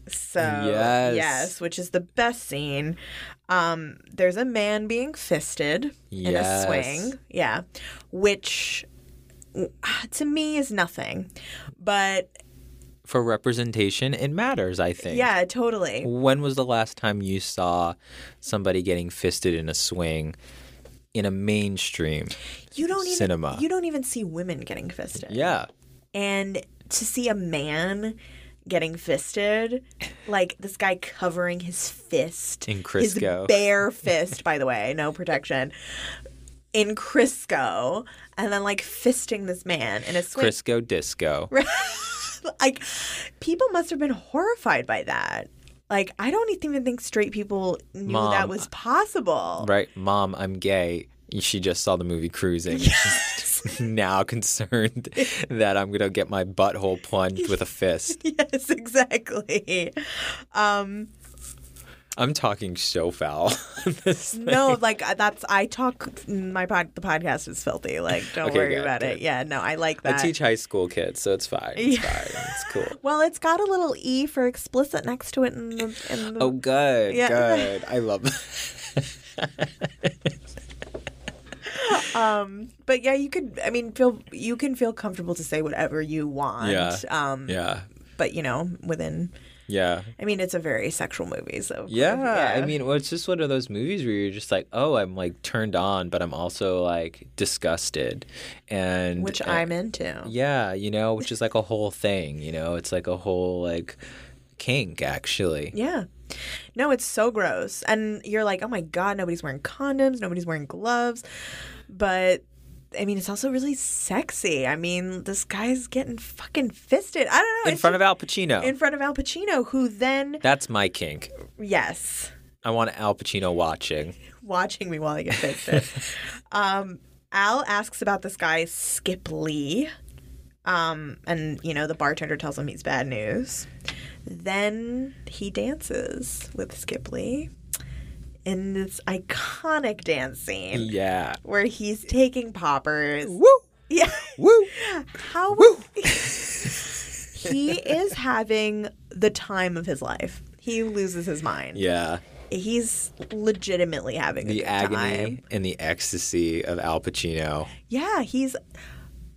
So yes, yes which is the best scene. Um, there's a man being fisted yes. in a swing. Yeah, which to me is nothing, but for representation, it matters, I think. Yeah, totally. When was the last time you saw somebody getting fisted in a swing? In a mainstream you don't even, cinema. You don't even see women getting fisted. Yeah. And to see a man getting fisted, like this guy covering his fist. In Crisco. His bare fist, by the way. No protection. In Crisco. And then like fisting this man in a swing. Crisco disco. Like people must have been horrified by that. Like, I don't even think straight people knew Mom, that was possible. Right. Mom, I'm gay. She just saw the movie Cruising. Yes. She's now concerned that I'm going to get my butthole plunged with a fist. Yes, exactly. Um, I'm talking so foul on this thing. No, like, that's, I talk, my pod, the podcast is filthy. Like, don't okay, worry good, about good. it. Yeah, no, I like that. I teach high school kids, so it's fine. It's yeah. fine. It's cool. Well, it's got a little E for explicit next to it. In the, in the... Oh, good, yeah. good. I love that. Um, but yeah, you could, I mean, feel, you can feel comfortable to say whatever you want. Yeah. Um, yeah. But, you know, within... Yeah. I mean, it's a very sexual movie, so. Yeah. yeah. I mean, well, it's just one of those movies where you're just like, oh, I'm, like, turned on, but I'm also, like, disgusted. and Which and, I'm into. Yeah, you know, which is, like, a whole thing, you know? It's, like, a whole, like, kink, actually. Yeah. No, it's so gross. And you're like, oh, my God, nobody's wearing condoms. Nobody's wearing gloves. But... I mean, it's also really sexy. I mean, this guy's getting fucking fisted. I don't know. In front of Al Pacino. In front of Al Pacino, who then... That's my kink. Yes. I want Al Pacino watching. Watching me while I get fisted. um, Al asks about this guy, Skip Lee. Um, and, you know, the bartender tells him he's bad news. Then he dances with Skip Lee. In this iconic dance scene. Yeah. Where he's taking poppers. Woo! Yeah. Woo! How Woo! He is having the time of his life. He loses his mind. Yeah. He's legitimately having the a good time. The agony and the ecstasy of Al Pacino. Yeah, he's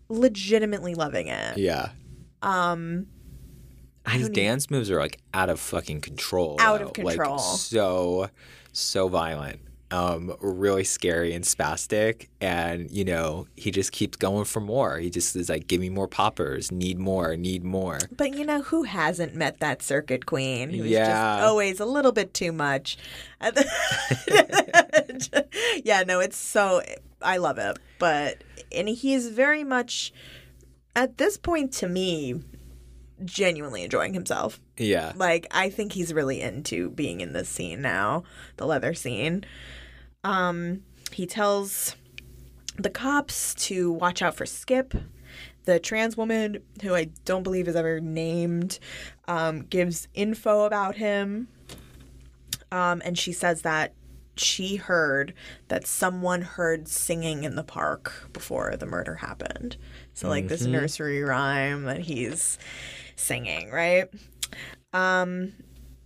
legitimately loving it. Yeah. Um... His dance even... moves are, like, out of fucking control. Out though. of control. Like, so... so violent, um, really scary and spastic, and, you know, he just keeps going for more. He just is like, give me more poppers, need more, need more. But, you know, who hasn't met that circuit queen who's yeah. just always a little bit too much? Yeah, no, it's so – I love it. But – and he is very much, at this point to me – genuinely enjoying himself. Yeah. Like, I think he's really into being in this scene now, the leather scene. Um, he tells the cops to watch out for Skip. The trans woman, who I don't believe is ever named, um, gives info about him. Um, and she says that she heard that someone heard singing in the park before the murder happened. So, like, mm-hmm. this nursery rhyme that he's... singing, right? Um,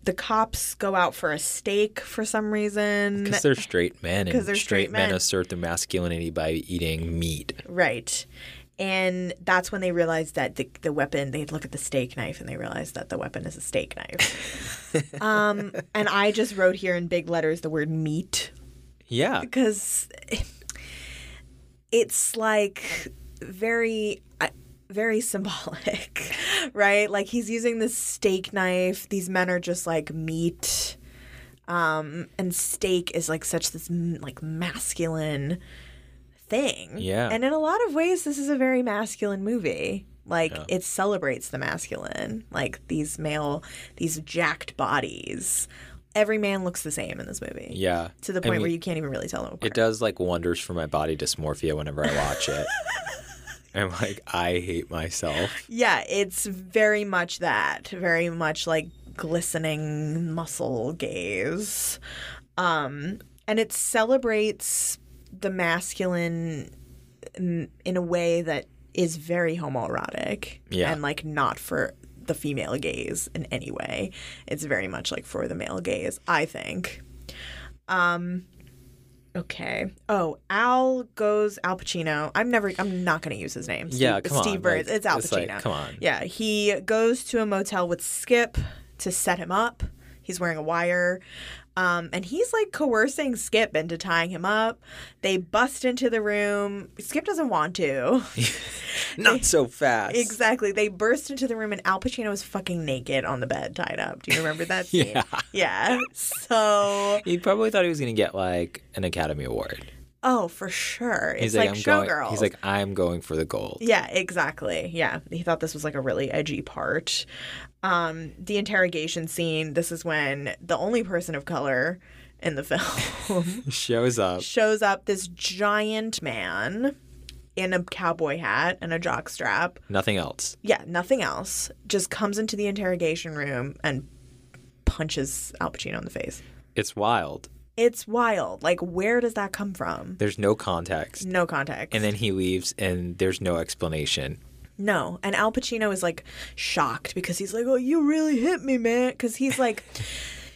the cops go out for a steak for some reason. Because they're straight men. Because they're straight, straight men. men assert their masculinity by eating meat. Right. And that's when they realize that the, the weapon, they look at the steak knife and they realize that the weapon is a steak knife. um, and I just wrote here in big letters the word meat. Yeah. Because it's like... very uh, very symbolic, right? Like, he's using this steak knife. These men are just like meat, um, and steak is like such this like masculine thing. Yeah. And in a lot of ways, this is a very masculine movie. Like, yeah. It celebrates the masculine, like these male, these jacked bodies. Every man looks the same in this movie. Yeah. To the point I mean, where you can't even really tell them apart. It does like wonders for my body dysmorphia whenever I watch it. I'm like, I hate myself. Yeah, it's very much that. Very much like glistening muscle gaze. Um, and it celebrates the masculine in, in a way that is very homoerotic. Yeah. And like not for the female gaze in any way. It's very much like for the male gaze, I think. Um, okay. Oh, Al goes Al Pacino. I'm never. I'm not going to use his name. Steve, yeah, come Steve on. Burns. Like, it's Al Pacino. Like, come on. Yeah, he goes to a motel with Skip to set him up. He's wearing a wire. Um, and he's, like, coercing Skip into tying him up. They bust into the room. Skip doesn't want to. Not they, so fast. Exactly. They burst into the room, and Al Pacino is fucking naked on the bed tied up. Do you remember that scene? Yeah. Yeah. So he probably thought he was going to get, like, an Academy Award. Oh, for sure. It's he's like, like Showgirls. He's like, I'm going for the gold. Yeah, exactly. Yeah. He thought this was like a really edgy part. Um, the interrogation scene, this is when the only person of color in the film shows up. Shows up, this giant man in a cowboy hat and a jockstrap. Nothing else. Yeah, nothing else. Just comes into the interrogation room and punches Al Pacino in the face. It's wild. It's wild. Like, where does that come from? There's no context. No context. And then he leaves, and there's no explanation. No. And Al Pacino is, like, shocked because he's like, oh, you really hit me, man. Because he's, like,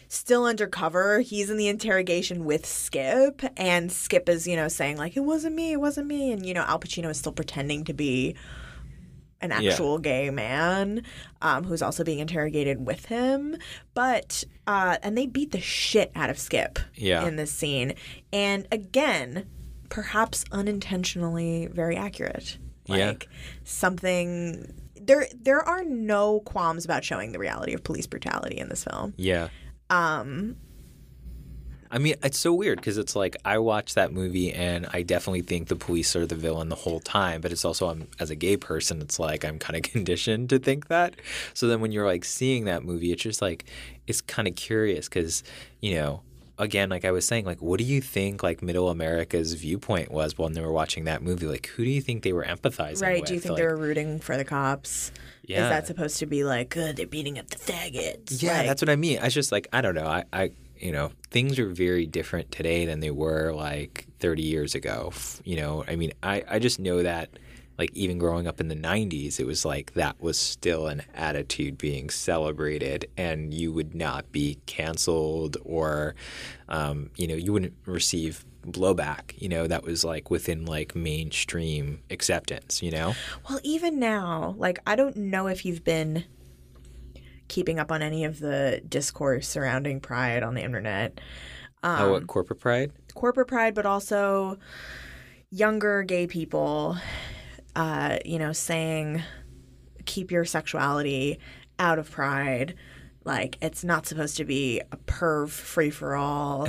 still undercover. He's in the interrogation with Skip. And Skip is, you know, saying, like, it wasn't me. It wasn't me. And, you know, Al Pacino is still pretending to be an actual yeah. gay man um, who's also being interrogated with him. But uh, – and they beat the shit out of Skip yeah. in this scene. And again, perhaps unintentionally very accurate. Like yeah. something – there there are no qualms about showing the reality of police brutality in this film. Yeah. Um, I mean, it's so weird because it's like I watch that movie and I definitely think the police are the villain the whole time. But it's also I'm, as a gay person, it's like I'm kind of conditioned to think that. So then when you're like seeing that movie, it's just like it's kind of curious because, you know, again, like I was saying, like what do you think like middle America's viewpoint was when they were watching that movie? Like who do you think they were empathizing right, with? Right. Do you think like, they were rooting for the cops? Yeah. Is that supposed to be like, oh, they're beating up the faggots? Yeah, like, that's what I mean. I was just like, I don't know. I, I – You know, things are very different today than they were like thirty years ago. You know, I mean, I, I just know that like even growing up in the nineties, it was like that was still an attitude being celebrated and you would not be canceled or, um, you know, you wouldn't receive blowback. You know, that was like within like mainstream acceptance, you know? Well, even now, like I don't know if you've been – keeping up on any of the discourse surrounding Pride on the internet. Um, oh, what, corporate Pride? Corporate Pride, but also younger gay people, uh, you know, saying keep your sexuality out of Pride. Like, it's not supposed to be a perv free-for-all.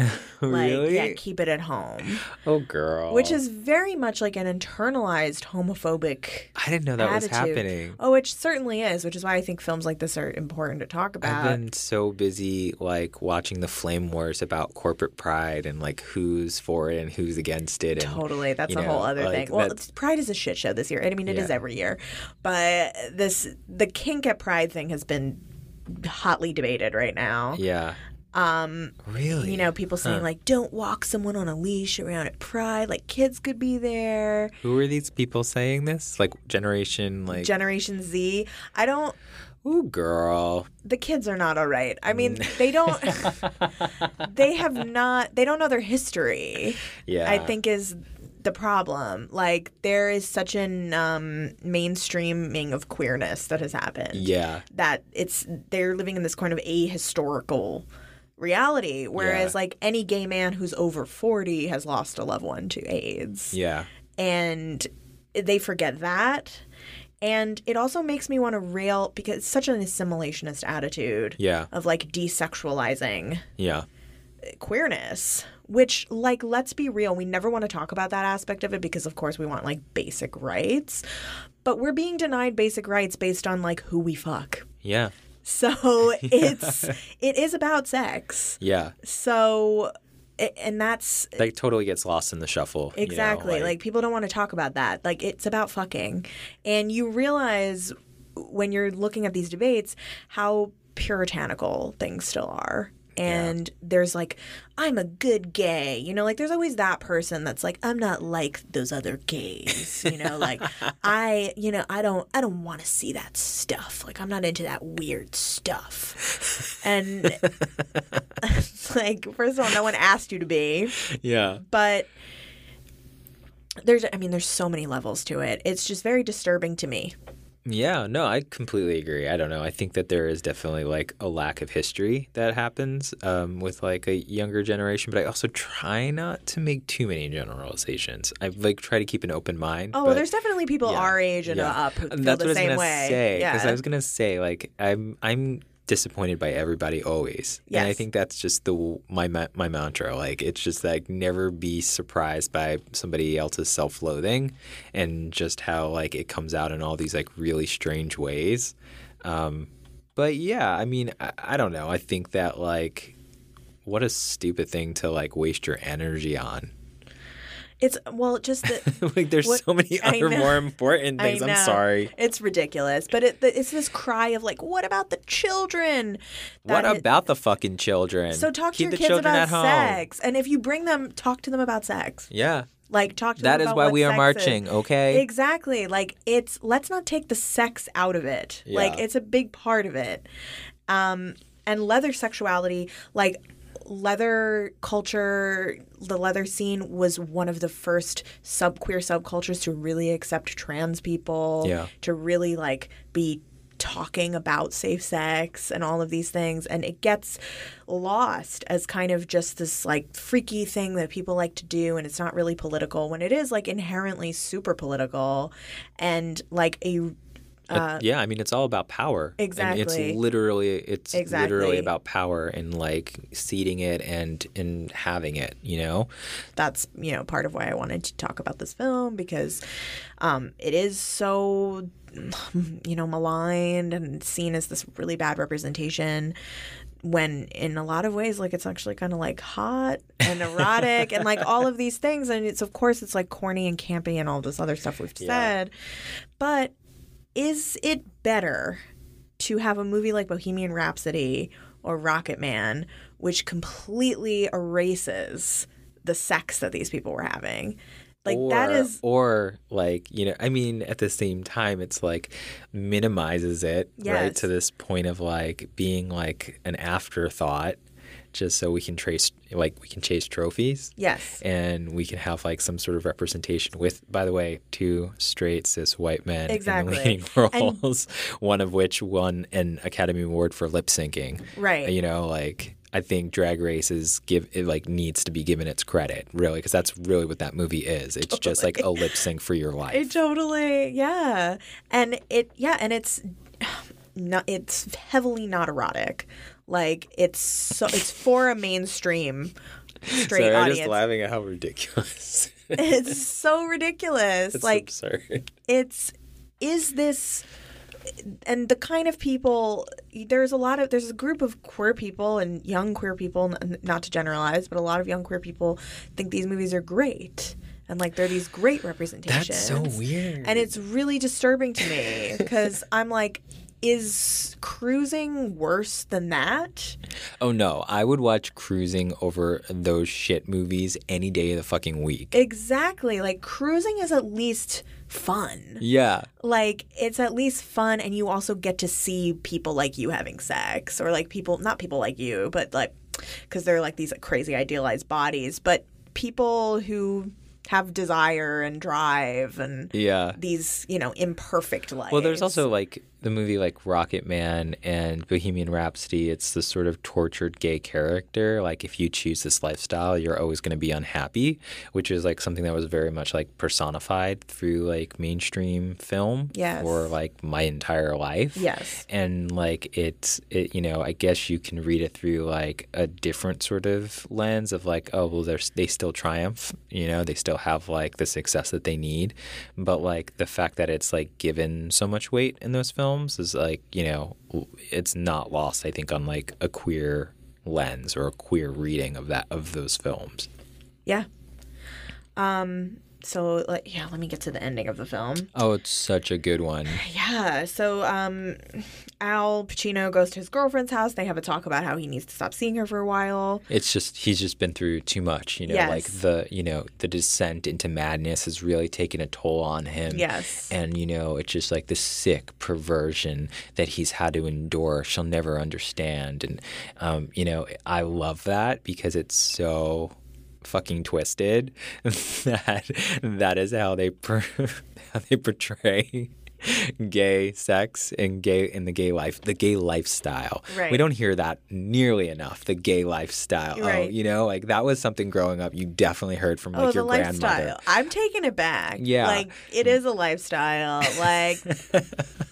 Like, really? Yeah, keep it at home. Oh, girl. Which is very much like an internalized homophobic I didn't know that attitude. Was happening. Oh, it certainly is, which is why I think films like this are important to talk about. I've been so busy, like, watching the flame wars about corporate Pride and, like, who's for it and who's against it. And, totally. That's a know, whole other like, thing. Well, that's... Pride is a shit show this year. I mean, it yeah. is every year. But this the kink at Pride thing has been hotly debated right now. Yeah. Um, really? You know, people saying, huh. like, don't walk someone on a leash around at Pride. Like, kids could be there. Who are these people saying this? Like, generation, like... Generation Z. I don't... Ooh, girl. The kids are not all right. I mean, they don't... they have not... They don't know their history. Yeah. I think is... the problem. Like, there is such an um, mainstreaming of queerness that has happened. Yeah. That it's they're living in this kind of ahistorical reality, whereas, yeah. like, any gay man who's over forty has lost a loved one to AIDS. Yeah. And they forget that. And it also makes me want to rail, because it's such an assimilationist attitude yeah. of, like, desexualizing yeah. queerness, which, like, let's be real. We never want to talk about that aspect of it because, of course, we want, like, basic rights. But we're being denied basic rights based on, like, who we fuck. Yeah. So it's – it is about sex. Yeah. So – and that's – that totally gets lost in the shuffle. Exactly. You know, like, like people don't want to talk about that. Like, it's about fucking. And you realize when you're looking at these debates how puritanical things still are. And yeah. there's like, I'm a good gay. You know, like there's always that person that's like, I'm not like those other gays. You know, like I, you know, I don't I don't want to see that stuff. Like I'm not into that weird stuff. And like, first of all, no one asked you to be. Yeah. But there's I mean, there's so many levels to it. It's just very disturbing to me. Yeah, no, I completely agree. I don't know. I think that there is definitely like a lack of history that happens um, with like a younger generation. But I also try not to make too many generalizations. I like try to keep an open mind. Oh, but, well, there's definitely people yeah, our age and yeah. up who feel the same way. That's what I was going to say. Because yeah. I was going to say like I'm I'm disappointed by everybody always. Yes. And I think that's just the my my mantra. Like it's just like never be surprised by somebody else's self-loathing and just how like it comes out in all these like really strange ways. Um, but yeah, I mean, I, I don't know. I think that like what a stupid thing to like waste your energy on. It's well, just the, like there's what, so many other more important things. I'm sorry, it's ridiculous, but it, it's this cry of like, what about the children? That what about it, the fucking children? So talk Keep to your kids about sex, and if you bring them, talk to them about sex. Yeah, like talk to that them about sex. That is why what we are marching. Is. Okay, exactly. Like it's let's not take the sex out of it. Yeah. Like it's a big part of it, um, and leather sexuality, like. Leather culture, the leather scene was one of the first sub-queer subcultures to really accept trans people, yeah. to really like be talking about safe sex and all of these things. And it gets lost as kind of just this like freaky thing that people like to do, and it's not really political when it is like inherently super political and like a Uh, yeah, I mean, it's all about power. Exactly. And it's literally it's exactly. literally about power and like ceding it and and having it, you know? That's, you know, part of why I wanted to talk about this film because um, it is so, you know, maligned and seen as this really bad representation when in a lot of ways, like, it's actually kind of like hot and erotic and like all of these things. And it's, of course, it's like corny and campy and all this other stuff we've yeah. said. But is it better to have a movie like Bohemian Rhapsody or Rocket Man, which completely erases the sex that these people were having? Like or, that is, or like you know, I mean, at the same time, it's like minimizes it yes. right to this point of like being like an afterthought, just so we can trace, like we can chase trophies. Yes, and we can have like some sort of representation with, by the way, two straight cis white men exactly. in leading roles, and one of which won an Academy Award for lip syncing. Right, you know, like I think Drag Race is give it like needs to be given its credit really because that's really what that movie is. It's totally. Just like a lip sync for your life. It totally, yeah, and it yeah, and it's not it's heavily not erotic. Like it's so, it's for a mainstream straight Sorry, audience. I'm just laughing at how ridiculous. It's so ridiculous. It's like absurd. It's is this and the kind of people there's a lot of there's a group of queer people and young queer people not to generalize but a lot of young queer people think these movies are great. And, like, there are these great representations. That's so weird. And it's really disturbing to me because I'm like, is Cruising worse than that? Oh, no. I would watch Cruising over those shit movies any day of the fucking week. Exactly. Like, Cruising is at least fun. Yeah. Like, it's at least fun, and you also get to see people like you having sex or, like, people – not people like you, but, like – because they're, like, these like, crazy idealized bodies. But people who – have desire and drive and yeah. these, you know, imperfect lives. Well, there's also like the movie like Rocket Man and Bohemian Rhapsody, it's this sort of tortured gay character. Like, if you choose this lifestyle, you're always going to be unhappy, which is like something that was very much like personified through like mainstream film yes. for like my entire life. Yes. And like it's, it, you know, I guess you can read it through like a different sort of lens of like, oh, well, they're, they still triumph, you know, they still have like the success that they need. But like the fact that it's like given so much weight in those films is like, you know, it's not lost, I think, on like a queer lens or a queer reading of that, of those films. Yeah. Um. So like, yeah, let me get to the ending of the film. Oh, it's such a good one. Yeah. So um, Al Pacino goes to his girlfriend's house. They have a talk about how he needs to stop seeing her for a while. It's just, he's just been through too much, you know, yes. like the, you know, the descent into madness has really taken a toll on him. Yes. And, you know, it's just like this sick perversion that he's had to endure. She'll never understand. And, um, you know, I love that because it's so fucking twisted that that is how they per, how they portray gay sex and gay in the gay life, the gay lifestyle. Right. We don't hear that nearly enough. The gay lifestyle. Right. Oh, you know, like that was something growing up you definitely heard from like oh, your grandmother. Lifestyle. I'm taking it back. Yeah, like it is a lifestyle. Like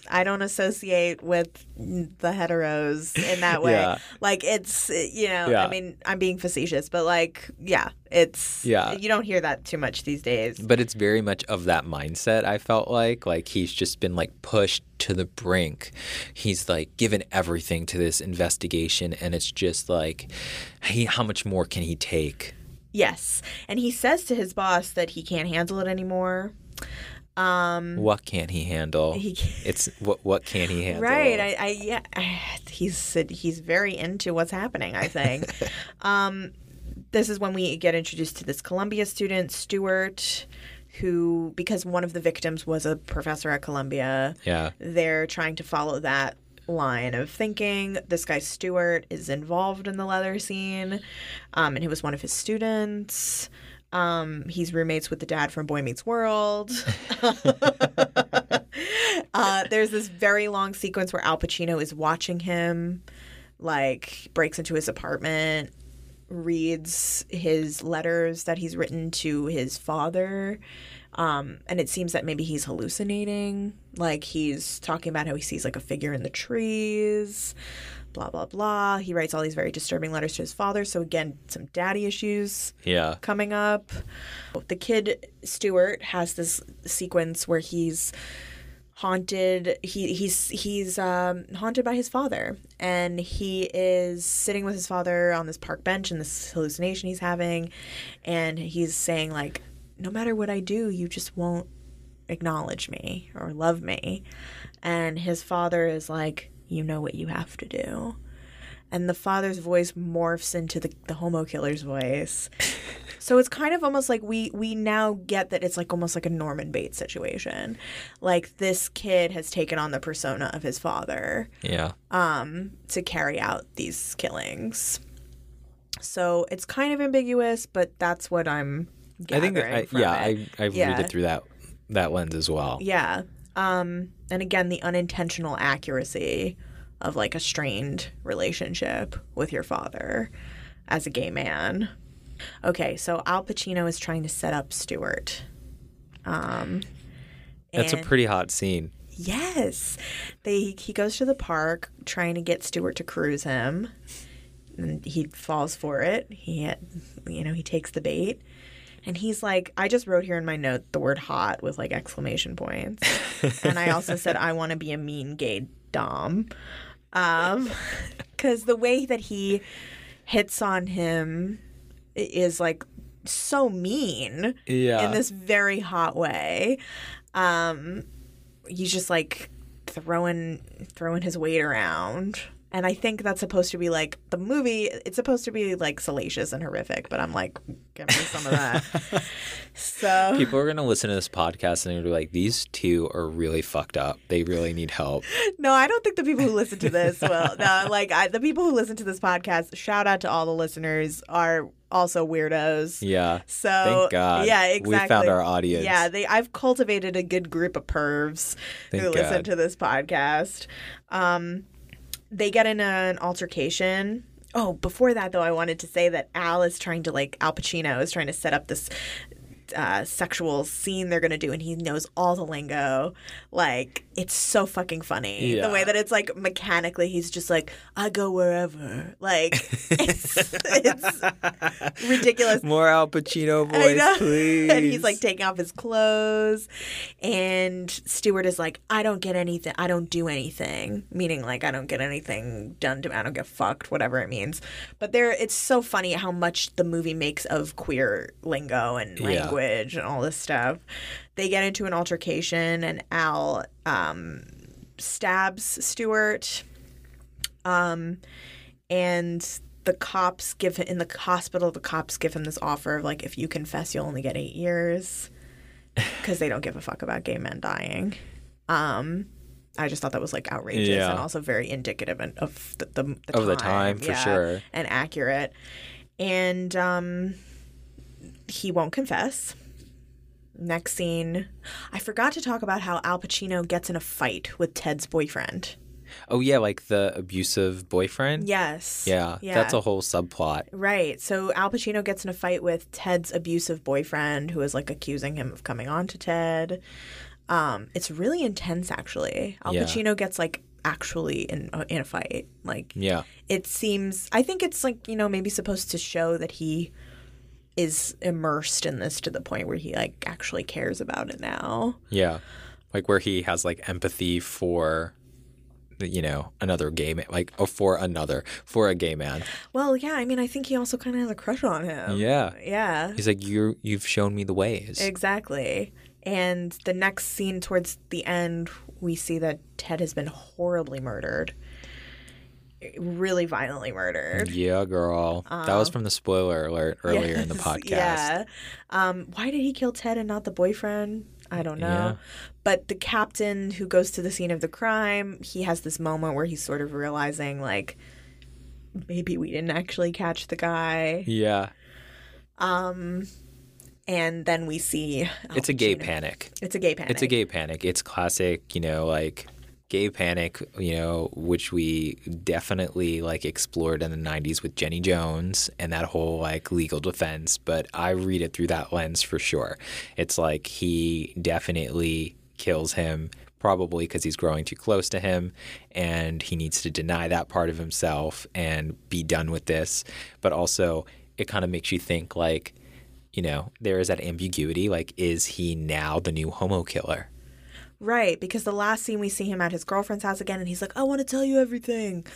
I don't associate with the heteros in that way. Yeah. Like it's, you know, yeah. I mean, I'm being facetious, but like, yeah, it's, yeah. you don't hear that too much these days. But it's very much of that mindset, I felt like. Like he's just been like pushed to the brink. He's like given everything to this investigation, and it's just like, he, how much more can he take? Yes. And he says to his boss that he can't handle it anymore. Um, what can't he handle? He can... It's what what can't he handle? Right. I, I yeah. I, he's he's very into what's happening, I think. um, this is when we get introduced to this Columbia student, Stuart, who, because one of the victims was a professor at Columbia. Yeah. They're trying to follow that line of thinking. This guy Stuart is involved in the leather scene, um, and he was one of his students. Um, he's roommates with the dad from Boy Meets World. uh, there's this very long sequence where Al Pacino is watching him, like breaks into his apartment, reads his letters that he's written to his father. Um, and it seems that maybe he's hallucinating. Like he's talking about how he sees like a figure in the trees, blah, blah, blah. He writes all these very disturbing letters to his father. So, again, some daddy issues yeah. coming up. The kid, Stuart, has this sequence where he's haunted. He He's he's um, haunted by his father. And he is sitting with his father on this park bench in this hallucination he's having. And he's saying, like, no matter what I do, you just won't acknowledge me or love me. And his father is like, you know what you have to do. And the father's voice morphs into the, the homo killer's voice. So it's kind of almost like we we now get that it's like almost like a Norman Bates situation. Like this kid has taken on the persona of his father. Yeah. Um, to carry out these killings. So it's kind of ambiguous, but that's what I'm gathering. I think I, from yeah, it. I I yeah. read it through that that lens as well. Yeah. Um, and again, the unintentional accuracy of like a strained relationship with your father as a gay man. Okay, so Al Pacino is trying to set up Stuart. Um, That's a pretty hot scene. Yes. They he goes to the park trying to get Stuart to cruise him. And he falls for it. He had, you know, he takes the bait. And he's like, I just wrote here in my note the word hot with, like, exclamation points. And I also said, I want to be a mean gay dom. Um, because the way that he hits on him is, like, so mean yeah. in this very hot way. Um, he's just, like, throwing throwing his weight around. And I think that's supposed to be like the movie. It's supposed to be like salacious and horrific, but I'm like, give me some of that. So people are going to listen to this podcast and they're going to be like, these two are really fucked up. They really need help. No, I don't think the people who listen to this will. No, like I, the people who listen to this podcast, shout out to all the listeners, are also weirdos. Yeah. So thank God. Yeah, exactly. We found our audience. Yeah, they. I've cultivated a good group of pervs thank who God. listen to this podcast. Um. They get in an altercation. Oh, before that, though, I wanted to say that Al is trying to, like, Al Pacino is trying to set up this uh, sexual scene they're going to do, and he knows all the lingo. Like, it's so fucking funny. Yeah. The way that it's, like, mechanically, he's just like, I go wherever. Like, it's, it's ridiculous. More Al Pacino voice, please. And he's, like, taking off his clothes. And Stuart is like, I don't get anything. I don't do anything. Meaning, like, I don't get anything done to me. I don't get fucked, whatever it means. But there, it's so funny how much the movie makes of queer lingo and language yeah. and all this stuff. They get into an altercation, and Al um, stabs Stuart, um, and the cops give him, in the hospital, the cops give him this offer of, like, if you confess, you'll only get eight years because they don't give a fuck about gay men dying. Um, I just thought that was, like, outrageous yeah. and also very indicative of the, the, the time. Of the time, for yeah, sure. And accurate. And um, he won't confess. Next scene, I forgot to talk about how Al Pacino gets in a fight with Ted's boyfriend. Oh, yeah, like the abusive boyfriend? Yes. Yeah, yeah, that's a whole subplot. Right. So Al Pacino gets in a fight with Ted's abusive boyfriend who is, like, accusing him of coming on to Ted. Um, it's really intense, actually. Al yeah. Pacino gets, like, actually in, in a fight. Like, yeah. it seems – I think it's, like, you know, maybe supposed to show that he – is immersed in this to the point where he, like, actually cares about it now. Yeah. Like, where he has, like, empathy for, you know, another gay man. Like, or for another, for a gay man. Well, yeah. I mean, I think he also kind of has a crush on him. Yeah. Yeah. He's like, you're, you've shown me the ways. Exactly. And the next scene towards the end, we see that Ted has been horribly murdered. Really violently murdered. Yeah, girl. Um, that was from the spoiler alert earlier yes, in the podcast. Yeah. Um, why did he kill Ted and not the boyfriend? I don't know. Yeah. But the captain who goes to the scene of the crime, he has this moment where he's sort of realizing, like, maybe we didn't actually catch the guy. Yeah. Um, and then we see... Oh, it's a gay you know. panic. It's a gay panic. It's a gay panic. It's classic, you know, like... Gay panic, you know, which we definitely, like, explored in the nineties with Jenny Jones and that whole, like, legal defense. But I read it through that lens for sure. It's like he definitely kills him, probably because he's growing too close to him and he needs to deny that part of himself and be done with this. But also it kind of makes you think, like, you know, there is that ambiguity. Like, is he now the new homo killer? Right, because the last scene we see him at his girlfriend's house again, and he's like, I want to tell you everything.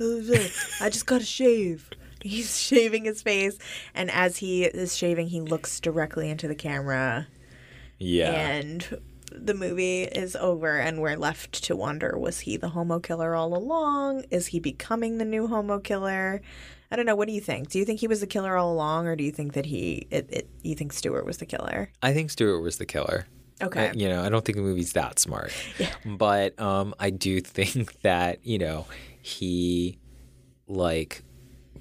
I just got to shave. He's shaving his face. And as he is shaving, he looks directly into the camera. Yeah. And the movie is over, and we're left to wonder, was he the homo killer all along? Is he becoming the new homo killer? I don't know. What do you think? Do you think he was the killer all along, or do you think that he it, – it, you think Stuart was the killer? I think Stuart was the killer. Okay. I, you know, I don't think the movie's that smart. Yeah. But um, I do think that, you know, he, like,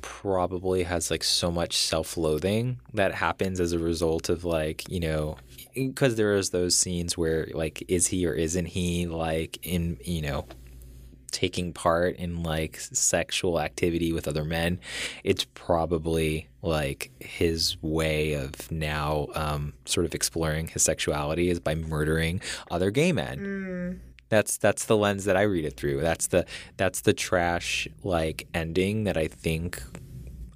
probably has, like, so much self-loathing that happens as a result of, like, you know, because there is those scenes where, like, is he or isn't he, like, in, you know, taking part in, like, sexual activity with other men. It's probably, like, his way of now um, sort of exploring his sexuality is by murdering other gay men. Mm. That's that's the lens that I read it through. That's the that's the trash, like, ending that I think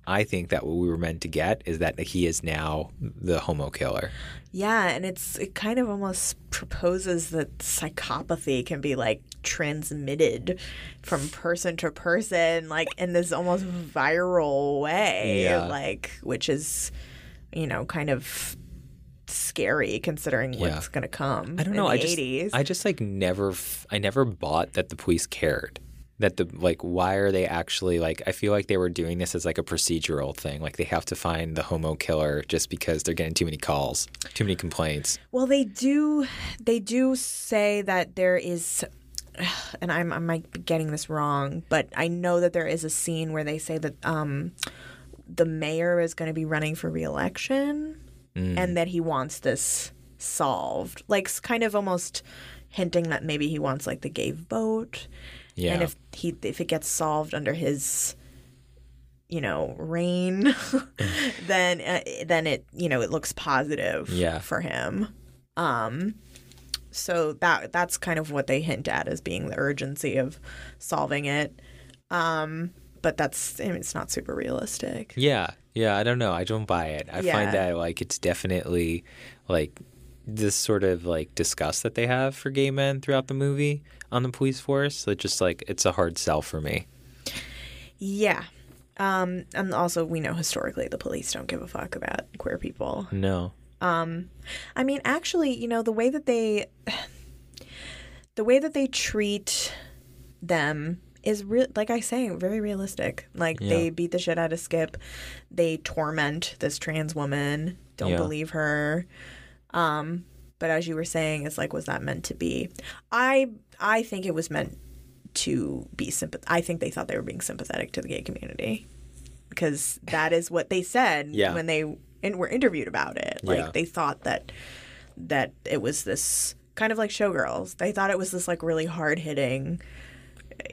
I think that what we were meant to get is that he is now the homo killer. Yeah, and it's it kind of almost proposes that psychopathy can be, like, transmitted from person to person, like, in this almost viral way, yeah. like, which is, you know, kind of scary considering yeah. what's going to come. I don't know. In the I just, eighties. I just like never, I never bought that the police cared. that the, like, why are they actually, like, I feel like they were doing this as, like, a procedural thing. Like, they have to find the homo killer just because they're getting too many calls, too many complaints. Well, they do, they do say that there is, and I'm, I might be getting this wrong, but I know that there is a scene where they say that um, the mayor is going to be running for re-election mm. and that he wants this solved. Like, kind of almost hinting that maybe he wants, like, the gay vote. Yeah. And if he if it gets solved under his, you know, reign, then uh, then it you know it looks positive yeah. for him. Um, so that that's kind of what they hint at as being the urgency of solving it. Um, but that's I mean, it's not super realistic. Yeah, yeah. I don't know. I don't buy it. I yeah. find that like it's definitely like this sort of like disgust that they have for gay men throughout the movie. On the police force, so it's just like it's a hard sell for me. Yeah, um, and also we know historically the police don't give a fuck about queer people. No. Um, I mean, actually, you know the way that they, the way that they treat them is real. Like I say, very realistic. Like yeah. they beat the shit out of Skip. They torment this trans woman. Don't yeah. believe her. Um, but as you were saying, it's like, was that meant to be? I. I think it was meant to be sympath- – I think they thought they were being sympathetic to the gay community because that is what they said yeah. when they in- were interviewed about it. Like yeah. they thought that that it was this – kind of like Showgirls. They thought it was this like really hard-hitting,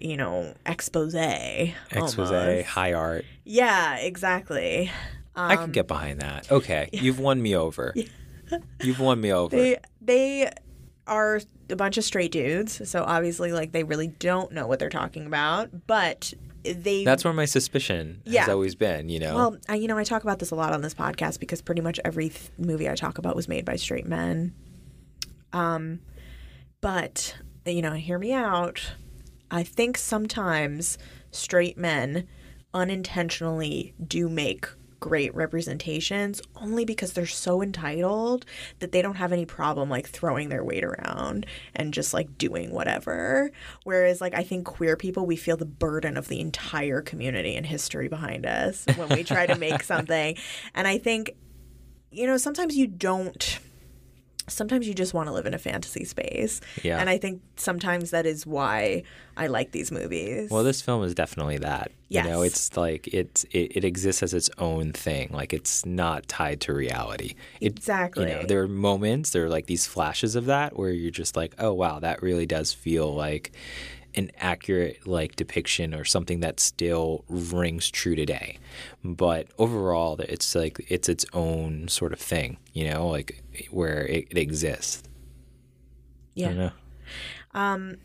you know, expose. Expose, almost. High art. Yeah, exactly. Um, I can get behind that. Okay. Yeah. You've won me over. Yeah. You've won me over. They They – are a bunch of straight dudes, so obviously like they really don't know what they're talking about, but they that's where my suspicion yeah. has always been, you know. Well, I, you know I talk about this a lot on this podcast because pretty much every th- movie I talk about was made by straight men, um but you know, hear me out. I think sometimes straight men unintentionally do make great representations only because they're so entitled that they don't have any problem like throwing their weight around and just like doing whatever. Whereas like I think queer people, we feel the burden of the entire community and history behind us when we try to make something. And I think, you know, sometimes you don't sometimes you just want to live in a fantasy space. Yeah. And I think sometimes that is why I like these movies. Well, this film is definitely that. Yes. You know, it's like it's it, it exists as its own thing. Like it's not tied to reality. It, exactly. You know, there are moments, there are like these flashes of that where you're just like, oh, wow, that really does feel like an accurate like depiction or something that still rings true today. But overall, it's like it's its own sort of thing, you know, like where it, it exists. Yeah. I don't know. Um,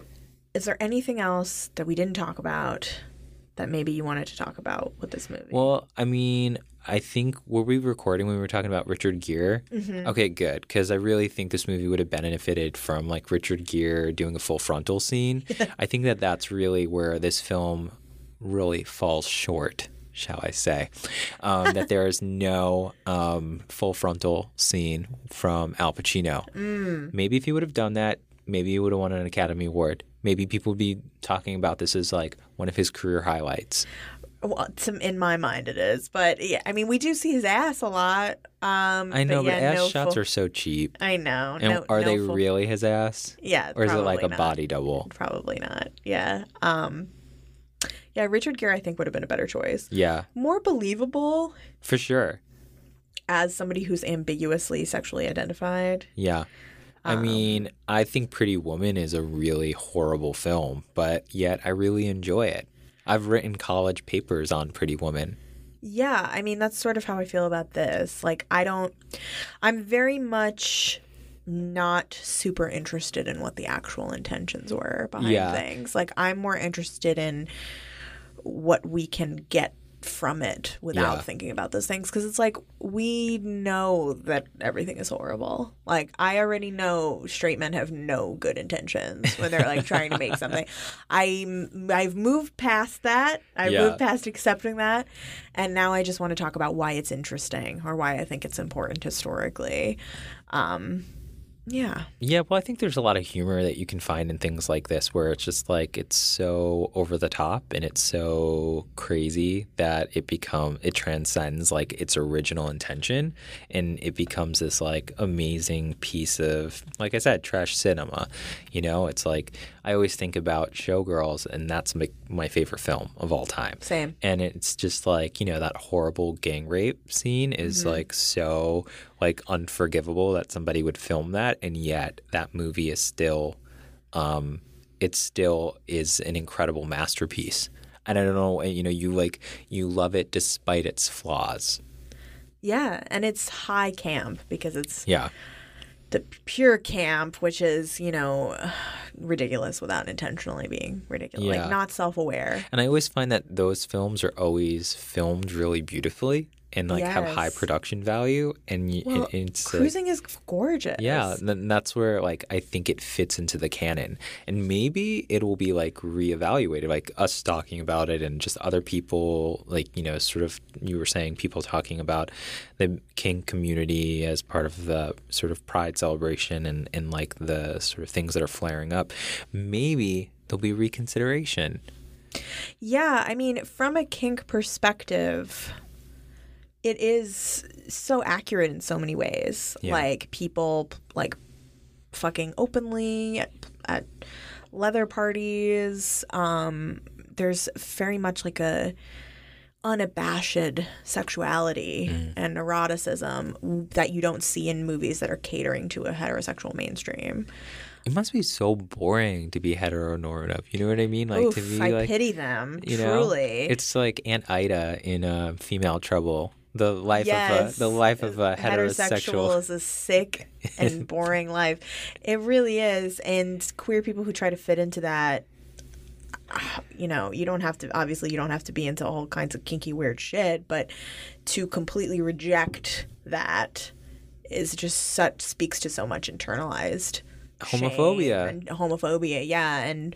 is there anything else that we didn't talk about that maybe you wanted to talk about with this movie? Well, I mean, I think were we recording when we were talking about Richard Gere? Mm-hmm. Okay, good, because I really think this movie would have benefited from like Richard Gere doing a full frontal scene. I think that that's really where this film really falls short, shall I say, um, that there is no um, full frontal scene from Al Pacino. Mm. Maybe if he would have done that, maybe he would have won an Academy Award. Maybe people would be talking about this as like one of his career highlights. Well, to, in my mind it is, but yeah, I mean we do see his ass a lot. Um, I know, but, yeah, but ass no shots full... are so cheap. I know. And no, are no they full... really his ass? Yeah, or is it like not. a body double? Probably not. Yeah. Um, yeah, Richard Gere I think would have been a better choice. Yeah, more believable for sure. As somebody who's ambiguously sexually identified. Yeah. I mean, I think Pretty Woman is a really horrible film, but yet I really enjoy it. I've written college papers on Pretty Woman. Yeah, I mean, that's sort of how I feel about this. Like, I don't – I'm very much not super interested in what the actual intentions were behind yeah. things. Like, I'm more interested in what we can get from it without yeah. thinking about those things, because it's like we know that everything is horrible. Like I already know straight men have no good intentions when they're like trying to make something. I I've moved past that. I've yeah. moved past accepting that, and now I just want to talk about why it's interesting or why I think it's important historically. Um, Yeah. Yeah, well, I think there's a lot of humor that you can find in things like this where it's just like it's so over the top and it's so crazy that it become it transcends like its original intention, and it becomes this like amazing piece of, like I said, trash cinema. You know, it's like I always think about Showgirls, and that's my, my favorite film of all time. Same. And it's just like, you know, that horrible gang rape scene is mm-hmm. like so like unforgivable that somebody would film that, and yet that movie is still um it still is an incredible masterpiece. And I don't know, you know, you like you love it despite its flaws. Yeah, and it's high camp because it's yeah. the pure camp, which is, you know, ridiculous without intentionally being ridiculous, yeah. like not self-aware. And I always find that those films are always filmed really beautifully and like yes. have high production value. And, well, and it's Cruising like, is gorgeous. Yeah, and that's where like I think it fits into the canon. And maybe it will be like reevaluated, like us talking about it and just other people, like, you know, sort of you were saying people talking about the kink community as part of the sort of pride celebration and, and like the sort of things that are flaring up. Maybe there'll be reconsideration. Yeah, I mean, from a kink perspective, it is so accurate in so many ways. Yeah. Like people like fucking openly at, at leather parties. Um, there's very much like a unabashed sexuality mm. and eroticism that you don't see in movies that are catering to a heterosexual mainstream. It must be so boring to be heteronormative. You know what I mean? Like Oof, to be I like, pity them. You know, truly, it's like Aunt Ida in uh, Female Trouble. The life yes. of a the life of a heterosexual. Heterosexual is a sick and boring life. It really is. And queer people who try to fit into that, you know, you don't have to. Obviously, you don't have to be into all kinds of kinky, weird shit. But to completely reject that is just such speaks to so much internalized homophobia and homophobia. Yeah, and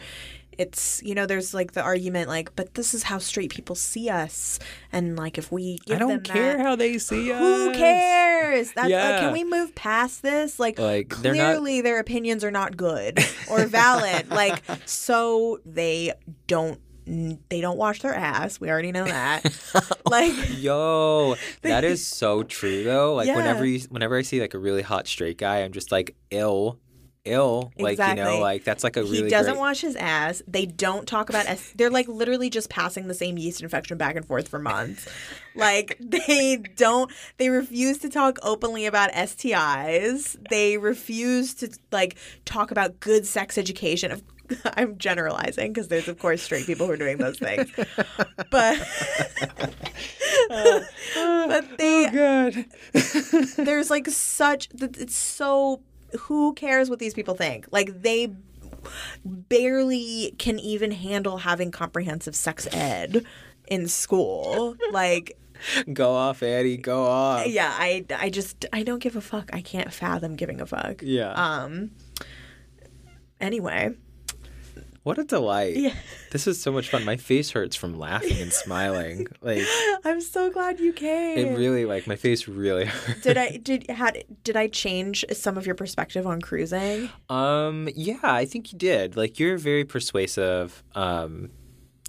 it's, you know, there's like the argument like, but this is how straight people see us, and like if we give I don't them care that, how they see who us who cares that's yeah. like, can we move past this? Like, like clearly not... their opinions are not good or valid. Like, so they don't They don't wash their ass. We already know that. Like, yo, that is so true though. Like, yeah. whenever you, whenever I see like a really hot straight guy, I'm just like, ill. ill like exactly. You know, like that's like a really he doesn't great... wash his ass. They don't talk about S- they're like literally just passing the same yeast infection back and forth for months. Like they don't they refuse to talk openly about S T Is. They refuse to like talk about good sex education. Of I'm generalizing because there's, of course, straight people who are doing those things. But, uh, but they, oh God. There's like such, it's so, who cares what these people think? Like they barely can even handle having comprehensive sex ed in school. Like, go off, Annie, go off. Yeah, I, I just, I don't give a fuck. I can't fathom giving a fuck. Yeah. Um. Anyway. What a delight. Yeah. This is so much fun. My face hurts from laughing and smiling. Like, I'm so glad you came. It really, like, my face really hurt. Did I did had did I change some of your perspective on cruising? Um, yeah, I think you did. Like, you're a very persuasive um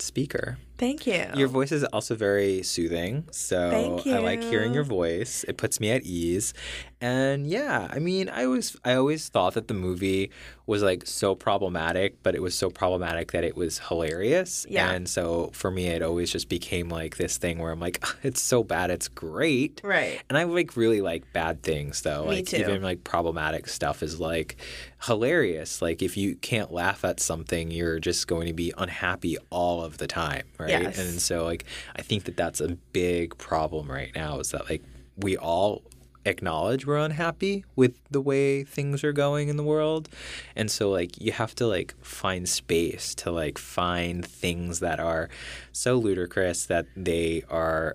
speaker. Thank you. Your voice is also very soothing, so Thank you. I like hearing your voice. It puts me at ease. And yeah, I mean, I always I always thought that the movie was like so problematic, but it was so problematic that it was hilarious. Yeah. And so for me, it always just became like this thing where I'm like, it's so bad, it's great. Right. And I like really like bad things though. Me like too. Even like problematic stuff is like hilarious. Like if you can't laugh at something, you're just going to be unhappy all of the time, right? Yes. And so like I think that that's a big problem right now, is that like we all acknowledge we're unhappy with the way things are going in the world, and so like you have to like find space to like find things that are so ludicrous that they are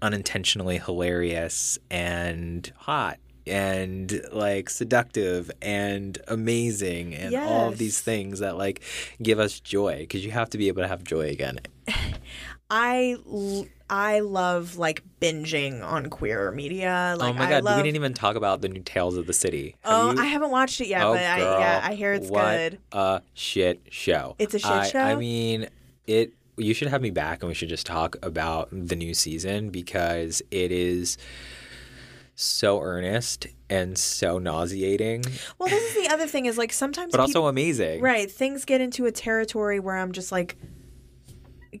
unintentionally hilarious and hot and like seductive and amazing and yes. all of these things that like give us joy, because you have to be able to have joy again. I I love like binging on queer media. Like, oh my god, I love... we didn't even talk about the new Tales of the City. Have oh, you... I haven't watched it yet, oh, but I, girl, yeah, I hear it's what good. A shit show. It's a shit I, show. I mean, it. You should have me back, and we should just talk about the new season because it is so earnest and so nauseating. Well, this is the other thing is like sometimes, but people... also amazing, right? Things get into a territory where I'm just like.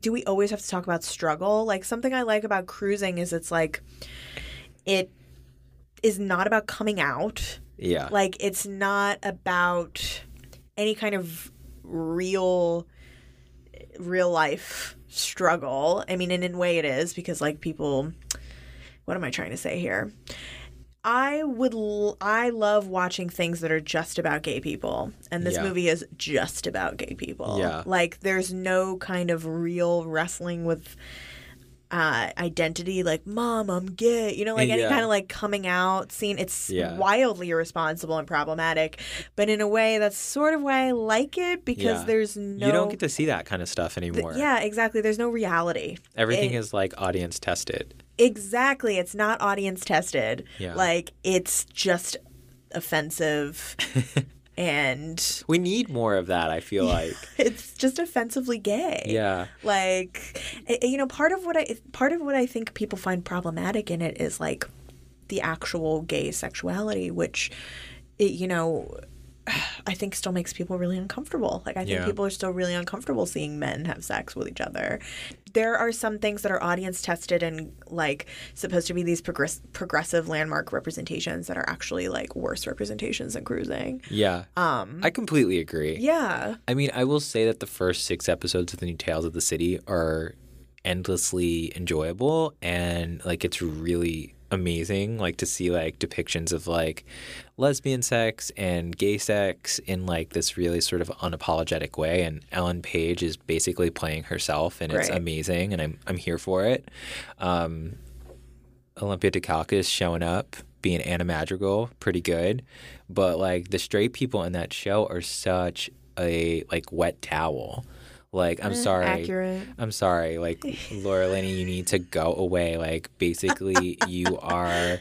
Do we always have to talk about struggle? Like, something I like about Cruising is it's like it is not about coming out. Yeah. Like, it's not about any kind of real real life struggle. I mean, and in a way it is because, like, people – what am I trying to say here? I would l- I love watching things that are just about gay people, and this yeah. movie is just about gay people. Yeah. Like, there's no kind of real wrestling with uh, identity, like, Mom, I'm gay, you know, like any yeah. kind of like coming out scene. It's yeah. wildly irresponsible and problematic, but in a way that's sort of why I like it because yeah. there's no... You don't get to see that kind of stuff anymore. Th- yeah, exactly. There's no reality. Everything it... is like audience tested. Exactly. It's not audience tested. Yeah. Like, it's just offensive and... We need more of that, I feel like. It's just offensively gay. Yeah. Like, you know, part of what I part of what I think people find problematic in it is, like, the actual gay sexuality, which, it, you know... I think still makes people really uncomfortable. Like, I think yeah. people are still really uncomfortable seeing men have sex with each other. There are some things that are audience tested and, like, supposed to be these progress- progressive landmark representations that are actually, like, worse representations than Cruising. Yeah. Um, I completely agree. Yeah. I mean, I will say that the first six episodes of the new Tales of the City are endlessly enjoyable and, like, it's really... amazing, like, to see, like, depictions of, like, lesbian sex and gay sex in, like, this really sort of unapologetic way, and Ellen Page is basically playing herself, and right. it's amazing, and I'm I'm here for it. Um, Olympia Dukakis showing up, being Anna Madrigal, pretty good, but, like, the straight people in that show are such a, like, wet towel. Like, I'm sorry. Accurate. I'm sorry. Like, Laura Linney, you need to go away. Like, basically, you are,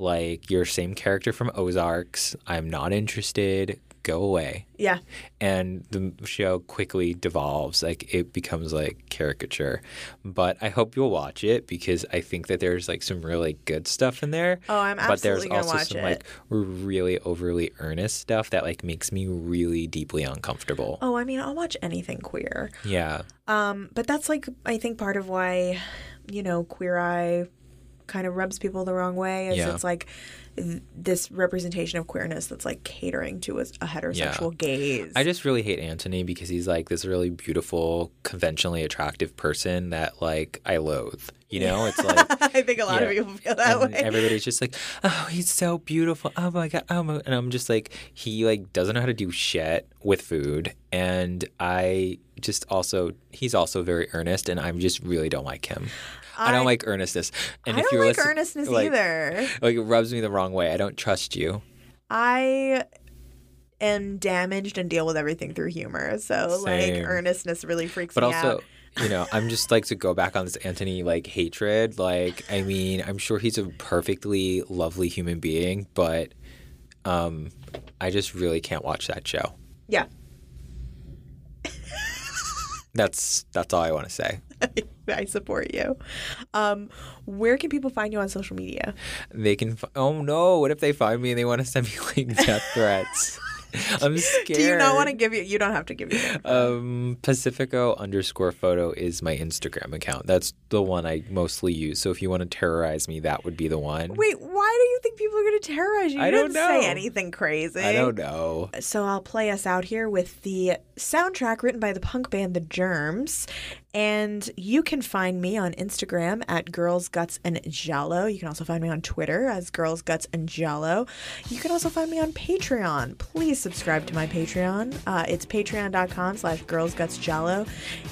like, your same character from Ozarks. I'm not interested. Go away. Yeah. And the show quickly devolves. Like, it becomes, like, caricature. But I hope you'll watch it because I think that there's, like, some really good stuff in there. Oh, I'm absolutely going to watch it. But there's also some, like, really overly earnest stuff that, like, makes me really deeply uncomfortable. Oh, I mean, I'll watch anything queer. Yeah. Um, but that's, like, I think part of why, you know, Queer Eye kind of rubs people the wrong way is yeah. it's, like, Th- this representation of queerness that's, like, catering to a, a heterosexual yeah. gaze. I just really hate Anthony because he's, like, this really beautiful, conventionally attractive person that, like, I loathe. You know? It's like... I think a lot yeah. of people feel that and way. Everybody's just like, oh, he's so beautiful. Oh, my God. Oh my. And I'm just like, he, like, doesn't know how to do shit with food. And I just also... He's also very earnest, and I just really don't like him. I don't I, like earnestness. And I if don't you're like earnestness like, either. Like, it rubs me the wrong way. I don't trust you. I am damaged and deal with everything through humor. So, Same. like, earnestness really freaks but me also, out. But also, you know, I'm just, like, to go back on this Anthony, like, hatred. Like, I mean, I'm sure he's a perfectly lovely human being, but um, I just really can't watch that show. Yeah. That's that's all I want to say. I support you. Um, where can people find you on social media? They can. Fi- oh no! What if they find me and they want to send me, like, death threats? I'm scared. Do you not want to give you? You don't have to give you. Um, Pacifico underscore photo is my Instagram account. That's the one I mostly use. So if you want to terrorize me, that would be the one. Wait, why do you think people are going to terrorize you? You I don't didn't know. Say anything crazy. I don't know. So I'll play us out here with the soundtrack written by the punk band The Germs. And you can find me on Instagram at Girls, Guts, and Giallo. You can also find me on Twitter as Girls, Guts, and Giallo. You can also find me on Patreon. Please subscribe to my Patreon. Uh, it's patreon.com slash Girls, Guts, Giallo.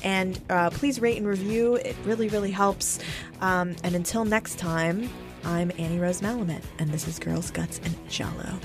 And uh, please rate and review. It really, really helps. Um, and until next time, I'm Annie Rose Malamet, and this is Girls, Guts, and Giallo.